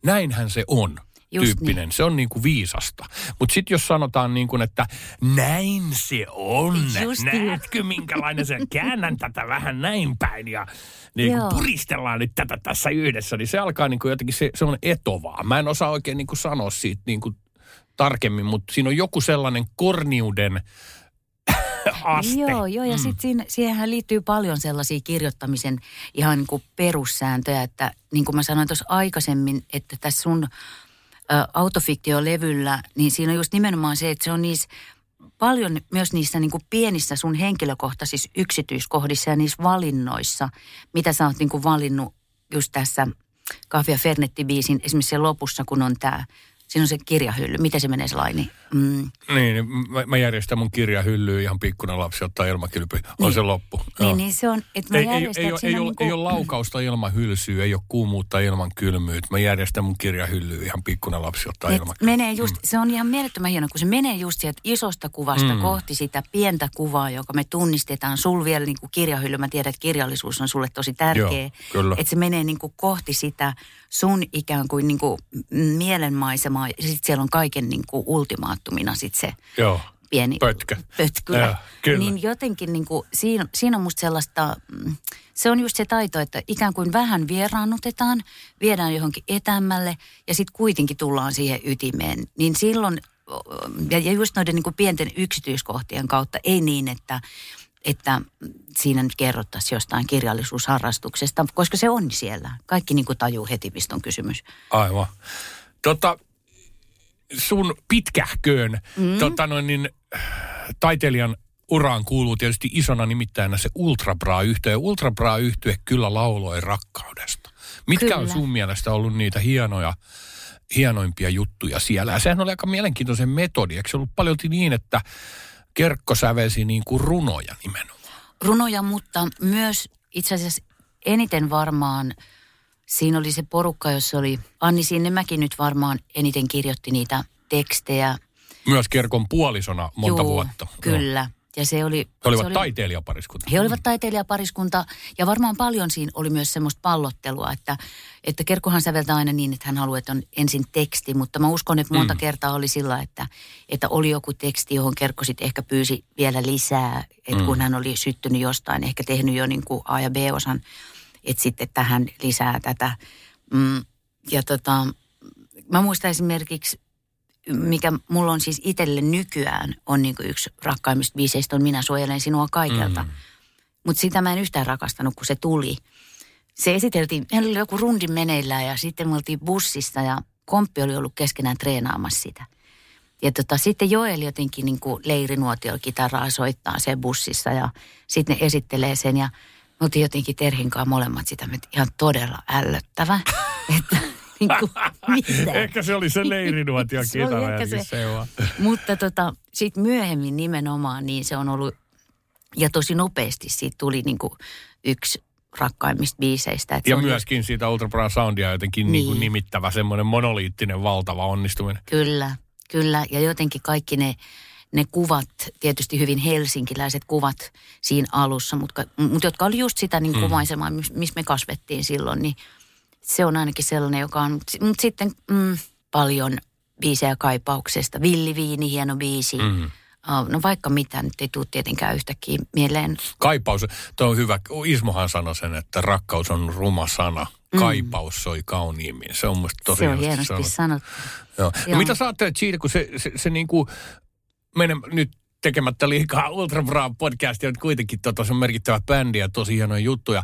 Näinhän se on, just tyyppinen. Niin. Se on niinku viisasta. Mutta sitten jos sanotaan niinku, että näin se on. Just näetkö niin. minkälainen se on? Käännän tätä vähän näin päin ja niinku puristellaan nyt tätä tässä yhdessä. Niin se alkaa niinku jotenkin se, semmoinen etovaa. Mä en osaa oikein niinku sanoa siitä niinku tarkemmin, mutta siinä on joku sellainen korniuden aste. Joo, joo ja mm. sitten siihenhän liittyy paljon sellaisia kirjoittamisen ihan niin kuin perussääntöjä, että niin kuin mä sanoin tuossa aikaisemmin, että tässä sun ä, autofiktiolevyllä, niin siinä on just nimenomaan se, että se on niissä paljon myös niissä niin kuin pienissä sun henkilökohtaisissa yksityiskohdissa ja niissä valinnoissa, mitä sä oot niin kuin valinnut just tässä Kahvi ja Fernetti-biisin, esimerkiksi sen lopussa, kun on tää. Siinä on se kirjahylly. Miten se menee se laini? Mm. Niin, mä, mä järjestän mun kirjahyllyyn ihan pikkuna lapsi ottaa ilmakylpy. On niin. se loppu. Niin, niin se on, että mä ei, järjestän... Ei, ei, ei, niin kuin... ei ole laukausta ilman hylsyä, ei ole kuumuutta ilman kylmyyttä. Mä järjestän mun kirjahyllyyn ihan pikkuna lapsi ottaa ilmakylpy. Menee just, mm. se on ihan mielettömän hieno, kun se menee just sieltä isosta kuvasta mm. kohti sitä pientä kuvaa, joka me tunnistetaan. Sul vielä niin kuin kirjahylly, mä tiedän, että kirjallisuus on sulle tosi tärkeä. Joo, että se menee niin kuin kohti sitä sun ikään kuin, niin kuin mielenmaisemaa. Ja sitten siellä on kaiken niin kuin ultimaattumina sitten se Joo, pieni pötkö. pötkylä. Ja, niin jotenkin niin kuin, siinä, siinä on musta sellaista, se on just se taito, että ikään kuin vähän vieraannutetaan, viedään johonkin etämmälle ja sitten kuitenkin tullaan siihen ytimeen. Niin silloin, ja just noiden niin kuin pienten yksityiskohtien kautta, ei niin, että että siinä nyt kerrottaisiin jostain kirjallisuusharrastuksesta, koska se on siellä. Kaikki niin kuin tajuu heti, mistä on kysymys. Aivan. Tota, sun pitkähköön mm. tota noin, niin, taiteilijan uraan kuuluu tietysti isona nimittäin se Ultra Bra -yhtye. Ultra Bra -yhtye kyllä lauloi rakkaudesta. Mitkä kyllä. on sun mielestä ollut niitä hienoja, hienoimpia juttuja siellä? Ja sehän oli aika mielenkiintoisen metodi. Eikö se ollut paljon niin, että Kerkko sävelsi niin kuin runoja nimenomaan? Runoja, mutta myös itse asiassa eniten varmaan siinä oli se porukka, jossa oli Anni Sinnemäkin nyt varmaan eniten kirjoitti niitä tekstejä. Myös Kerkon puolisona monta Juu, vuotta. kyllä. No. Ja se oli, he olivat se oli, taiteilijapariskunta. He olivat taiteilijapariskunta ja varmaan paljon siinä oli myös semmoista pallottelua, että, että Kerkkohan säveltää aina niin, että hän haluaa, että on ensin teksti, mutta mä uskon, että monta mm. kertaa oli sillä, että, että oli joku teksti, johon Kerkko sitten ehkä pyysi vielä lisää, että mm. kun hän oli syttynyt jostain, ehkä tehnyt jo niin kuin A- ja B-osan, että sitten tähän lisää tätä. Mm, ja tota, mä muistan esimerkiksi, mikä mulla on siis itselle nykyään, on niin kuin yksi rakkaimmista biiseistä on Minä suojelen sinua kaikelta. Mm. Mutta sitä mä en yhtään rakastanut, kun se tuli. Se esiteltiin, meillä oli joku rundi meneillään ja sitten me oltiin bussissa ja komppi oli ollut keskenään treenaamassa sitä. Ja tota, sitten Joel jotenkin niin kuin leirinuotiokitaraa soittaa sen bussissa ja sitten ne esittelee sen ja me oltiin jotenkin Terhinkaan molemmat sitä, että ihan todella ällöttävä, että Mitä? Ehkä se oli se leirinuotion kitara ja siis se vaan. Mutta tota, sitten myöhemmin nimenomaan niin se on ollut, ja tosi nopeasti siitä tuli niinku yksi rakkaimmista biiseistä. Ja myöskin just siitä Ultra Bra Soundia jotenkin niin. niinku nimittävä semmoinen monoliittinen valtava onnistuminen. Kyllä, kyllä. Ja jotenkin kaikki ne, ne kuvat, tietysti hyvin helsinkiläiset kuvat siinä alussa, mutta, mutta jotka oli just sitä niin mm. maisemaa, missä me kasvettiin silloin, niin se on ainakin sellainen, joka on, mutta sitten mm, paljon biisejä kaipauksesta. Villiviini, hieno biisi. Mm. No vaikka mitä, nyt ei tule tietenkään yhtäkkiä mieleen. Kaipaus, tuo on hyvä. Ismohan sanoi sen, että rakkaus on ruma sana. Kaipaus soi kauniimmin. Se on musta tosi hienosti sanottu. Se on hienosti sanottu. Joo. No, mitä sä ajattelet siitä, kun se, se, se niin kuin menen nyt tekemättä liikaa Ultra Bra -podcastia, mutta kuitenkin tota, se on merkittävä bändi ja tosi hienoja juttuja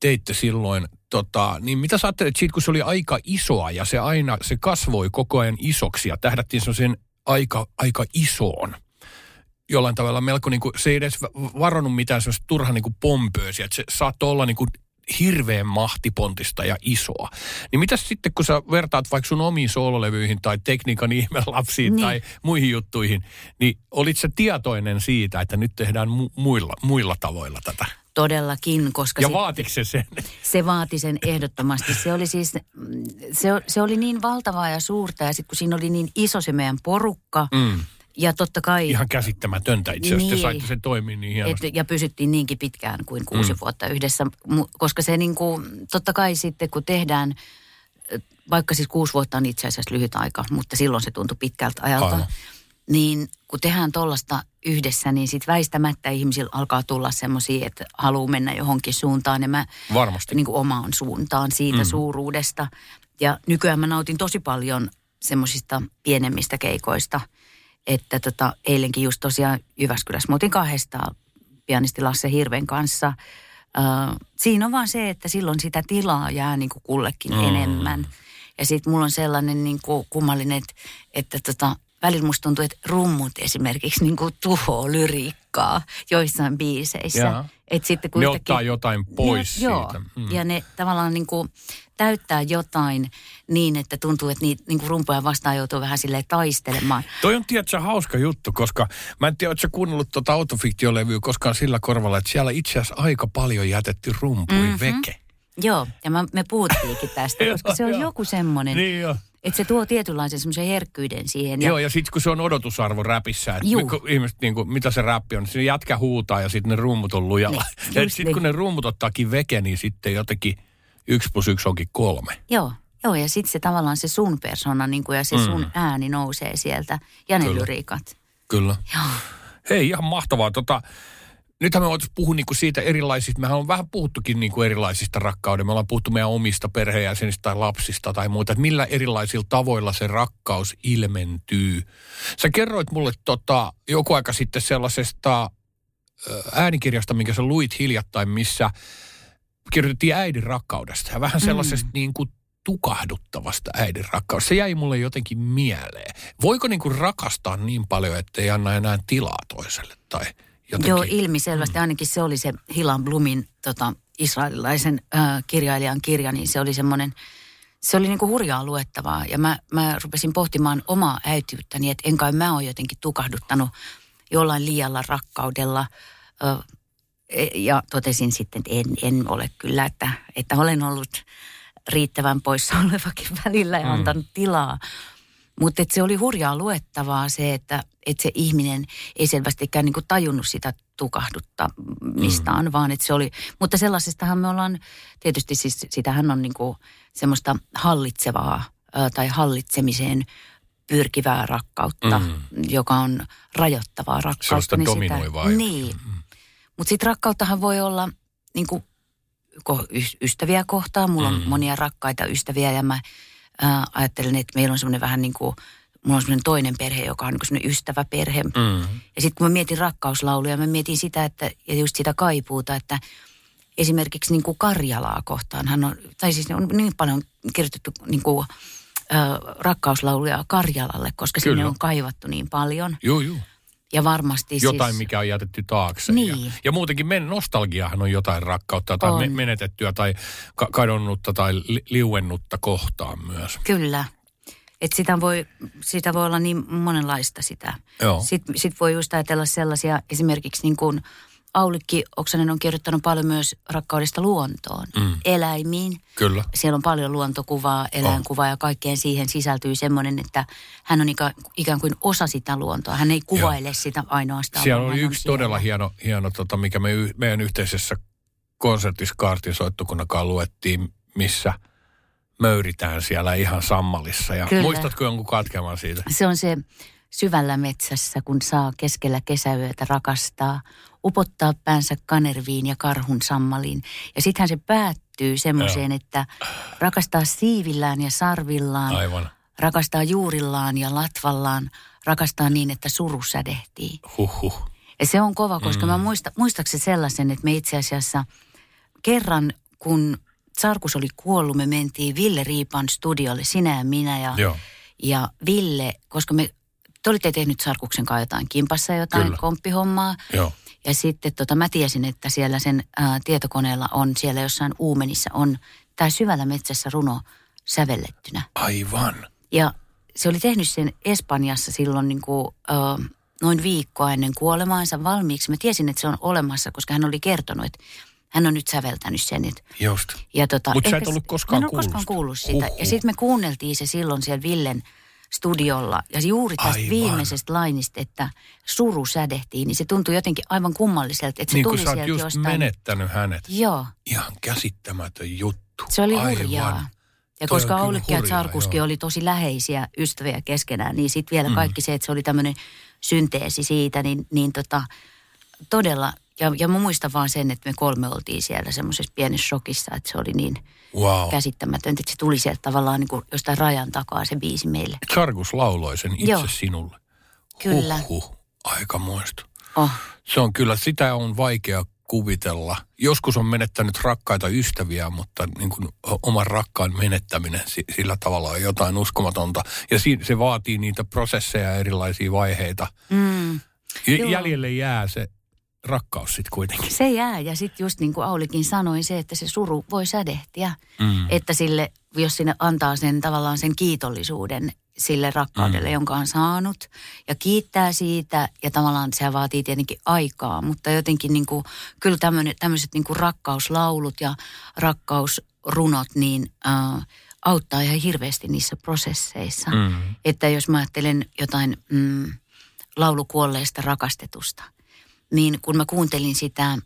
teitte silloin. Tota, niin mitä sä ajattelet siitä, kun se oli aika isoa ja se aina, se kasvoi koko ajan isoksi ja tähdättiin sellaiseen aika, aika isoon. Jollain tavalla melko niin kuin, se ei edes varannut mitään sellaista turhan niin kuin pompöösiä, että se saattoi olla niin kuin hirveän mahtipontista ja isoa. Niin mitäs sitten, kun sä vertaat vaikka sun omiin soololevyihin tai tekniikan ihmelapsiin niin. tai muihin juttuihin, niin olit sä tietoinen siitä, että nyt tehdään mu- muilla, muilla tavoilla tätä? Todellakin, koska... Ja se, vaatiko se sen? Se vaati sen ehdottomasti. Se oli siis, se, se oli niin valtavaa ja suurta ja sitten kun siinä oli niin iso se meidän porukka mm. ja totta kai... Ihan käsittämätöntä itse asiassa, niin, te saitte sen toimia niin hienosti. Et, ja pysyttiin niinkin pitkään kuin kuusi mm. vuotta yhdessä, koska se niin kuin, totta kai sitten kun tehdään, vaikka siis kuusi vuotta on itse asiassa lyhyt aika, mutta silloin se tuntui pitkältä ajalta. Aivan. Niin kun tehdään tuollaista yhdessä, niin sitten väistämättä ihmisillä alkaa tulla semmoisia, että haluaa mennä johonkin suuntaan. Ja mä varmasti niin kuin omaan suuntaan siitä mm. suuruudesta. Ja nykyään mä nautin tosi paljon semmoisista pienemmistä keikoista. Että tota, eilenkin just tosiaan Jyväskylässä mä otin kahdestaan pianisti Lasse Hirven kanssa. Äh, siinä on vaan se, että silloin sitä tilaa jää niin kuin kullekin mm. enemmän. Ja sitten mulla on sellainen niin kuin kummallinen, että, että tota... Välillä musta tuntuu, että rummut esimerkiksi niin kuin tuhoaa lyriikkaa joissain biiseissä. Et sitten kun ne yhtäkkiä, ottaa jotain pois ne, siitä. Joo, mm. ja ne tavallaan niin kuin täyttää jotain niin, että tuntuu, että niitä niin kuin rumpuja vastaan joutuu vähän silleen taistelemaan. Toi on tiedätkö hauska juttu, koska mä en tiedä, ootko sä kuunnellut tuota Autofiktio-levyä koskaan sillä korvalla, että siellä itse asiassa aika paljon jätettiin rumpuja mm-hmm. veke. Joo, ja mä, me puhuttiinkin tästä, koska se on joku semmoinen... Niin joo. Että se tuo tietynlaisen semmoisen herkkyyden siihen. Ja... Joo, ja sitten kun se on odotusarvo räpissä, että ihmiset, niin kuin, mitä se räppi on, niin jätkä huutaa ja sitten ne rummut on lujalla. Niin, ja sitten niin. kun ne rummut ottaakin veke, niin sitten jotenkin yksi plus yksi onkin kolme. Joo, joo ja sitten se tavallaan se sun persona niin kuin, ja se mm. sun ääni nousee sieltä ja ne Kyllä. lyriikat. Kyllä. Joo. Hei, ihan mahtavaa. Tota... Nythän me voitaisiin puhua niinku siitä erilaisista, mehän on vähän puhuttukin niinku erilaisista rakkaudesta, me ollaan puhuttu meidän omista perheenjäsenistä tai lapsista tai muuta, että millä erilaisilla tavoilla se rakkaus ilmentyy. Sä kerroit mulle tota, joku aika sitten sellaisesta äänikirjasta, minkä sä luit hiljattain, missä kirjoitettiin äidin rakkaudesta ja vähän sellaisesta mm. niin kuin tukahduttavasta äidin rakkaudesta. Se jäi mulle jotenkin mieleen. Voiko niin kuin rakastaa niin paljon, ettei anna enää tilaa toiselle tai jotenkin? Joo, ilmiselvästi. Mm. Ainakin se oli se Hilan Blumin tota, israelilaisen äh, kirjailijan kirja, niin se oli semmoinen, se oli niin kuin hurjaa luettavaa. Ja mä, mä rupesin pohtimaan omaa äitiyttäni, että en kai mä ole jotenkin tukahduttanut jollain liialla rakkaudella. Äh, ja totesin sitten, että en, en ole kyllä, että, että olen ollut riittävän poissa olevakin välillä ja mm. antanut tilaa. Mutta se oli hurjaa luettavaa se, että et se ihminen ei selvästikään niinku tajunnut sitä tukahduttamistaan, mm. vaan että se oli. Mutta sellaisestahan me ollaan, tietysti siis sitähän on niinku semmoista hallitsevaa ä, tai hallitsemiseen pyrkivää rakkautta, mm. joka on rajoittavaa rakkautta. Sellaista niin dominoivaa. Sitä, niin, mm. mutta sitten rakkauttahan voi olla niinku ystäviä kohtaan. Mulla on mm. monia rakkaita ystäviä ja mä ää, ajattelen, että meillä on semmoinen vähän niin kuin, mulla on semmoinen toinen perhe, joka on niin kuin semmoinen ystäväperhe. Mm. Ja sitten kun mä mietin rakkauslauluja, mä mietin sitä, että, ja just sitä kaipuuta, että esimerkiksi niin kuin Karjalaa kohtaan, hän on, tai siis on niin paljon kirjoitettu niin kuin, ää, rakkauslauluja Karjalalle, koska Kyllä. sinne on kaivattu niin paljon. Joo, joo. Ja varmasti jotain, siis mikä on jätetty taakse. Niin. Ja, ja muutenkin men, nostalgiahan on jotain rakkautta tai on. menetettyä tai ka- kadonnutta tai li- liuennutta kohtaan myös. Kyllä. Että sitä voi, sitä voi olla niin monenlaista sitä. Joo. Sitten sit voi just ajatella sellaisia, esimerkiksi niin kuin Aulikki Oksanen on kirjoittanut paljon myös rakkaudesta luontoon, mm. eläimiin. Kyllä. Siellä on paljon luontokuvaa, eläinkuvaa ja kaikkeen siihen sisältyy semmoinen, että hän on ikään kuin osa sitä luontoa. Hän ei kuvaile Joo. sitä ainoastaan. Siellä oli yksi siellä. todella hieno, hieno tota, mikä me, meidän yhteisessä konsertiskaartin soittokunnakaan luettiin, missä möyritään siellä ihan sammalissa. Ja Kyllä. muistatko jonkun katkeamaan siitä? Se on se syvällä metsässä, kun saa keskellä kesäyötä rakastaa, upottaa päänsä kanerviin ja karhun sammaliin. Ja sittenhän se päättyy semmoiseen, että rakastaa siivillään ja sarvillaan, Aivan. rakastaa juurillaan ja latvallaan, rakastaa niin, että suru sädehtii. Huhhuh. Ja se on kova, koska mm. mä muista, muistaakseni sellaisen, että me itse asiassa kerran, kun Sarkus oli kuollut, me mentiin Ville Riipan studiolle, sinä ja minä ja, ja Ville, koska me te olitte tehnyt Sarkuksen kanssa jotain kimpassa, jotain Kyllä. komppihommaa. Joo. Ja sitten tota, mä tiesin, että siellä sen ää, tietokoneella on, siellä jossain Uumenissa on tämä syvällä metsässä runo sävellettynä. Aivan. Ja se oli tehnyt sen Espanjassa silloin niin kuin, ää, noin viikkoa ennen kuolemaansa valmiiksi. Mä tiesin, että se on olemassa, koska hän oli kertonut, että hän on nyt säveltänyt sen. Et. Just. Tota, mutta sä et ollut koskaan kuullut. Mä en koskaan kuullut sitä. Uhuh. Ja sitten me kuunneltiin se silloin siellä Villen studiolla. Ja juuri tästä aivan. viimeisestä lainista, että suru sädehtiin, niin se tuntui jotenkin aivan kummalliselta. Että se niin kuin sä oot just jostain menettänyt hänet. Joo. Ihan käsittämätön juttu. Se oli aivan. hurjaa. Ja Toi koska Aulikki ja Sarkuski oli tosi läheisiä ystäviä keskenään, niin sitten vielä mm. kaikki se, että se oli tämmöinen synteesi siitä, niin, niin tota, todella. Ja, ja mä muistan vaan sen, että me kolme oltiin siellä semmoisessa pienessä shokissa, että se oli niin wow. käsittämätöntä, että se tuli sieltä tavallaan niin kuin jostain rajan takaa se biisi meille. Sarkus lauloi sen itse Joo. sinulle. Kyllä. Huhhuh, aika muista. Oh. Se on kyllä, sitä on vaikea kuvitella. Joskus on menettänyt rakkaita ystäviä, mutta niin kuin oman rakkaan menettäminen sillä tavalla on jotain uskomatonta. Ja se vaatii niitä prosesseja ja erilaisia vaiheita. Mm. Jäljelle jää se rakkaus sitten kuitenkin. Se jää, ja sitten just niin kuin Aulikin sanoi, se, että se suru voi sädehtiä. Mm. Että sille, jos sinne antaa sen tavallaan sen kiitollisuuden sille rakkaudelle, mm. jonka on saanut, ja kiittää siitä, ja tavallaan se vaatii tietenkin aikaa, mutta jotenkin niin kuin, kyllä tämmöiset niin kuin rakkauslaulut ja rakkausrunot, niin äh, auttaa ihan hirveästi niissä prosesseissa. Mm. Että jos mä ajattelen jotain mm, laulukuolleesta rakastetusta, niin kun mä kuuntelin sitä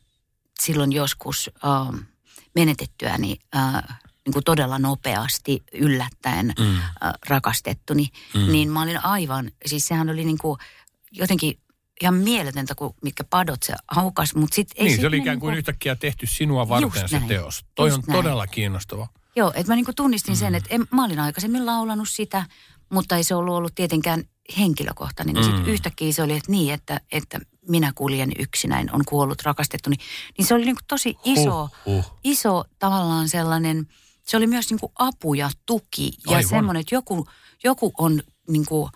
silloin joskus äh, menetettyäni äh, niin kuin todella nopeasti yllättäen mm. äh, rakastettuni, mm. niin mä olin aivan, siis sehän oli niin kuin jotenkin ihan mieletöntä, kun mitkä padot se haukas, mutta sitten ei. Niin, se oli ikään kuin yhtäkkiä tehty sinua varten se teos. Toi on todella kiinnostava. Joo, että mä niin kuin tunnistin mm. sen, että en, mä olin aikaisemmin laulanut sitä, mutta ei se ollut ollut tietenkään henkilökohtainen. Mm. Sitten yhtäkkiä se oli, että niin, että, että minä kuljen yksinäin, on kuollut rakastettuni. Niin se oli niin kuin tosi iso, huh. iso tavallaan sellainen, se oli myös niin kuin apu ja tuki. Aivan. Ja semmoinen, että joku, joku on niin kuin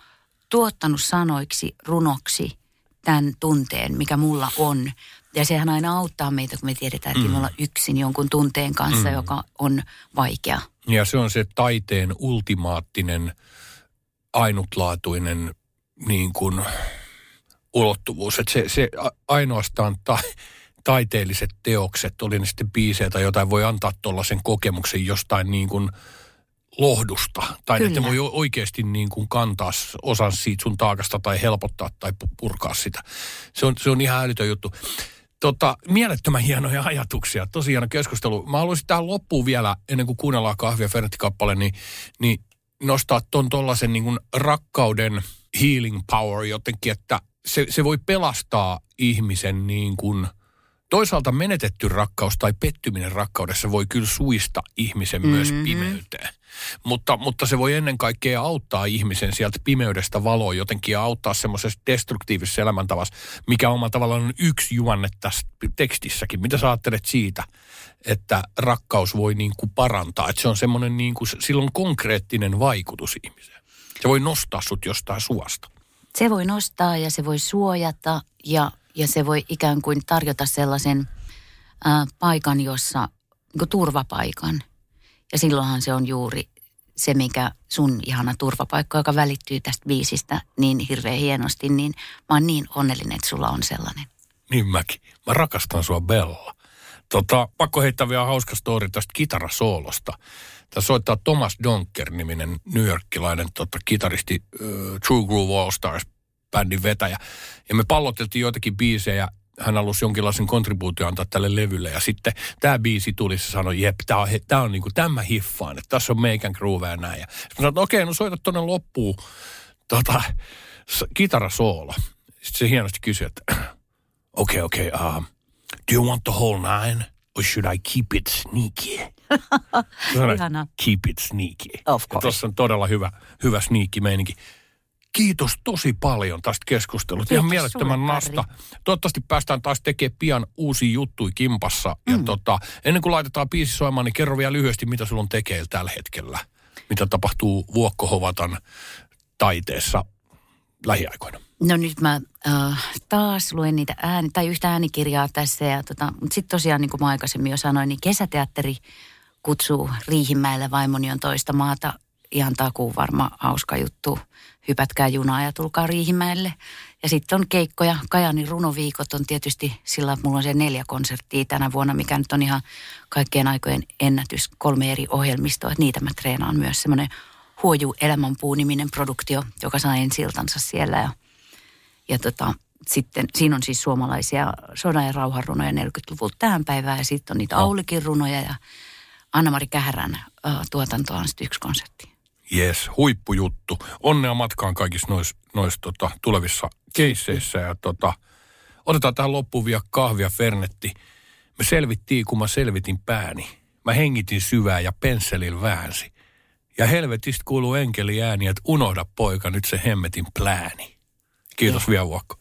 tuottanut sanoiksi, runoksi tämän tunteen, mikä mulla on. Ja sehän aina auttaa meitä, kun me tiedetään, että mm. me ollaan yksin jonkun tunteen kanssa, mm. joka on vaikea. Ja se on se taiteen ultimaattinen, ainutlaatuinen niin kuin ulottuvuus. Että se, se ainoastaan ta, taiteelliset teokset, oli ne sitten biisejä tai jotain, voi antaa tuollaisen kokemuksen jostain niin kuin lohdusta. Tai että voi oikeasti niin kuin kantaa osan siitä sun taakasta tai helpottaa tai purkaa sitä. Se on, se on ihan älytön juttu. Tota, mielettömän hienoja ajatuksia. Tosi hieno keskustelu. Mä haluaisin tähän loppuun vielä, ennen kuin kuunnellaan Kahvi ja Fernetti-kappale, niin, niin nostaa ton tollaisen niin kuin rakkauden healing power jotenkin, että se, se voi pelastaa ihmisen niin kuin, toisaalta menetetty rakkaus tai pettyminen rakkaudessa voi kyllä suista ihmisen mm-hmm. myös pimeyteen. Mutta, mutta se voi ennen kaikkea auttaa ihmisen sieltä pimeydestä valoon jotenkin ja auttaa semmoisessa destruktiivisessa elämäntavassa, mikä omalla tavallaan on yksi juonne tässä tekstissäkin. Mitä sä ajattelet siitä, että rakkaus voi niin kuin parantaa? Että se on semmoinen niin kuin, sillä on konkreettinen vaikutus ihmiseen. Se voi nostaa sut jostain suosta. Se voi nostaa ja se voi suojata ja, ja se voi ikään kuin tarjota sellaisen ää, paikan, jossa niin kuin turvapaikan. Ja silloinhan se on juuri se, mikä sun ihana turvapaikka, joka välittyy tästä biisistä niin hirveän hienosti, niin mä oon niin onnellinen, että sulla on sellainen. Niin mäkin. Mä rakastan sua, Bella. Tota, pakko heittää vielä hauska story tästä kitarasoolosta. Tässä soittaa Thomas Donker-niminen newyorkilainen tota, kitaristi, äh, True Groove All Stars-bändin vetäjä. Ja me palloteltiin joitakin biisejä. Hän halusi jonkinlaisen kontribuutio antaa tälle levylle. Ja sitten tämä biisi tuli, se sanoi, jep, tämä on, tää on niinku, tämän mä hiffaan, että tässä on meikän groovea näin. Ja sitten sanoin, että okei, no soita tuonne loppuun tota, kitarasoola. Sitten se hienosti kysyi, että okei, okei, okay, okay, uh, do you want the whole nine or should I keep it sneaky? Sanoin, keep it sneaky. Of course. Tuossa on todella hyvä, hyvä sneaky meininki. Kiitos tosi paljon tästä keskustelusta. Ihan mielettömän nasta. Toivottavasti päästään taas tekemään pian uusia juttuja kimpassa. Mm. Ja tota, ennen kuin laitetaan biisi soimaan, niin kerro vielä lyhyesti, mitä sulla on tekeillä tällä hetkellä. Mitä tapahtuu Vuokko Hovatan taiteessa lähiaikoina? No nyt mä äh, taas luen niitä ääni, tai yhtä äänikirjaa tässä. Ja tota, mutta sitten tosiaan, niin kuin mä aikaisemmin jo sanoin, niin kesäteatteri kutsuu Riihimäellä, vaimoni on toista maata. Ihan takuun varma hauska juttu. Hypätkää junaa ja tulkaa Riihimäelle. Ja sitten on keikkoja. Kajaanin runoviikot on tietysti sillä, että mulla on se neljä konserttia tänä vuonna, mikä nyt on ihan kaikkien aikojen ennätys. Kolme eri ohjelmistoa. Niitä mä treenaan myös. Semmoinen Huojuu elämänpuu-niminen produktio, joka saa ensi-iltansa siellä. Ja, ja tota, sitten siinä on siis suomalaisia sodan ja rauhan runoja neljäkymmentäluvulta tähän päivään. Ja sitten on niitä oh. Aulikin runoja ja Anna-Mari Kähärän uh, tuotantoa on sitten yksi konsertti. Jes, huippujuttu. Onnea matkaan kaikissa noissa nois, tota, tulevissa keisseissä. Ja, tota, otetaan tähän loppuun vielä Kahvi ja Fernetti. Me selvittiin, kun mä selvitin pääni. Mä hengitin syvää ja pensselin väänsi. Ja helvetistä kuuluu enkeli ääni, että unohda poika nyt se hemmetin plääni. Kiitos vielä, Vuokko.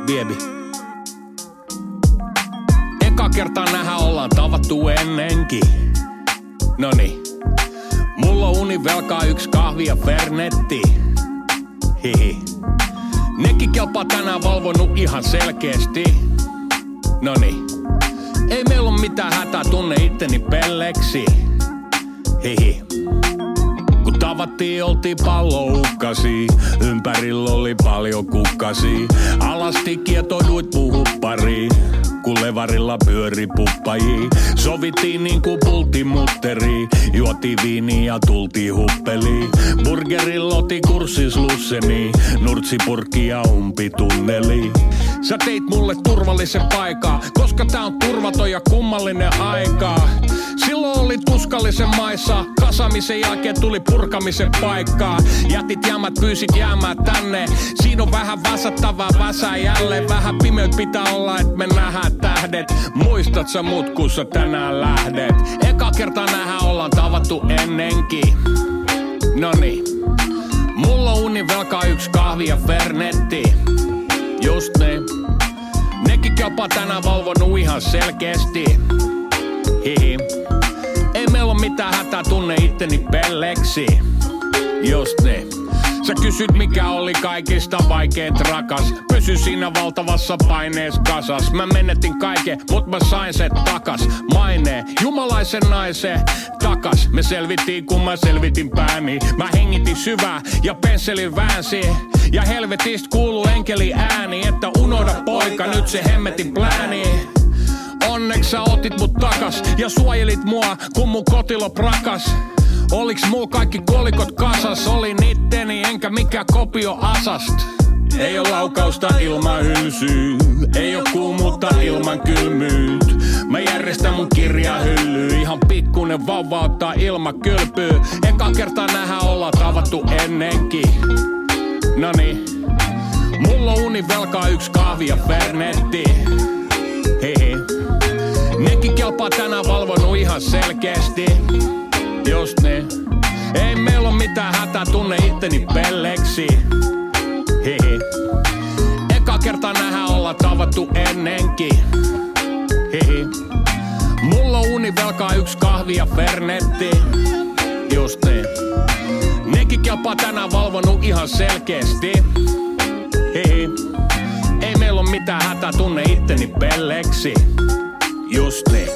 Baby. Kertaan nähdään, ollaan tavattu ennenkin. Noniin. Mulla on univelkaa yksi kahvi ja fernetti. Hihi. Nekin kelpaa tänään valvonut ihan selkeesti. Noniin. Ei meillä oo mitään hätää, tunne itteni pelleksi. Hihi. Kun tavattiin, oltiin palloukkasi. Ympärillä oli paljon kukkasi. Alasti kietouduit puhu pariin. Kun levarilla pyöri puppajii. Sovittiin niinku pultti mutterii. Juotiin viiniä ja tultiin huppeliin. Burgerilla otin kurssis lusseni. Nurtsipurkki ja umpitunneli. Sä teit mulle turvallisen paikan, koska tää on turvaton ja kummallinen aika. Silloin oli tuskallisen maissa. Kasamisen jälkeen tuli purkamisen paikkaa. Jätit jämät, pyysit jäämään tänne. Siinä on vähän väsättävää väsää jälleen. Vähän pimeyt pitää olla, et me nähdään tähdet. Muistat sä mut, kun sä tänään lähdet. Eka kerta nähdään, ollaan tavattu ennenkin. Noniin. Mulla on univelka yksi kahvi ja fernetti. Just niin. Nekin jopa tänään valvonut ihan selkeästi. Hihi. Ei meillä oo mitään hätää, tunne itteni pelleksi. Just niin. Sä kysyt mikä oli kaikista vaikeet rakas. Pysy siinä valtavassa painees kasas. Mä menetin kaiken, mut mä sain sen takas. Maineen, jumalaisen naisen takas. Me selvittiin kun mä selvitin pääni. Mä hengitin syvää ja pensselin väänsi. Ja helvetist kuuluu enkeli ääni. Että unohda poika, nyt se hemmetin plääni. Onneksi sä otit mut takas ja suojelit mua kun mun kotilo prakas. Oliks muu kaikki kolikot kasas? Olin itteni enkä mikä kopio asast. Ei oo laukausta ilman hylsyy. Ei oo kuumuutta ilman kylmyyt. Mä järjestän mun kirjahyllyy. Ihan pikkunen vauva ottaa ilma kylpyy. Eka kertaa nähä ollaan tavattu ennenkin. Noniin. Mulla on univelkaa yks kahvi ja fernetti. Hihi. Nekin kelpaa tänään valvonut ihan selkeästi. Just niin. Ei meillä oo mitään hätää, tunne itteni pelleksi. Hihi. Eka kerta nähä olla tavattu ennenkin. Hihi. Mulla on univelkaa yks kahvi ja fernetti. Just niin. Nekin kelpaa tänään valvonut ihan selkeesti. Hihi. Ei meillä oo mitään hätää, tunne itteni pelleksi. Just niin.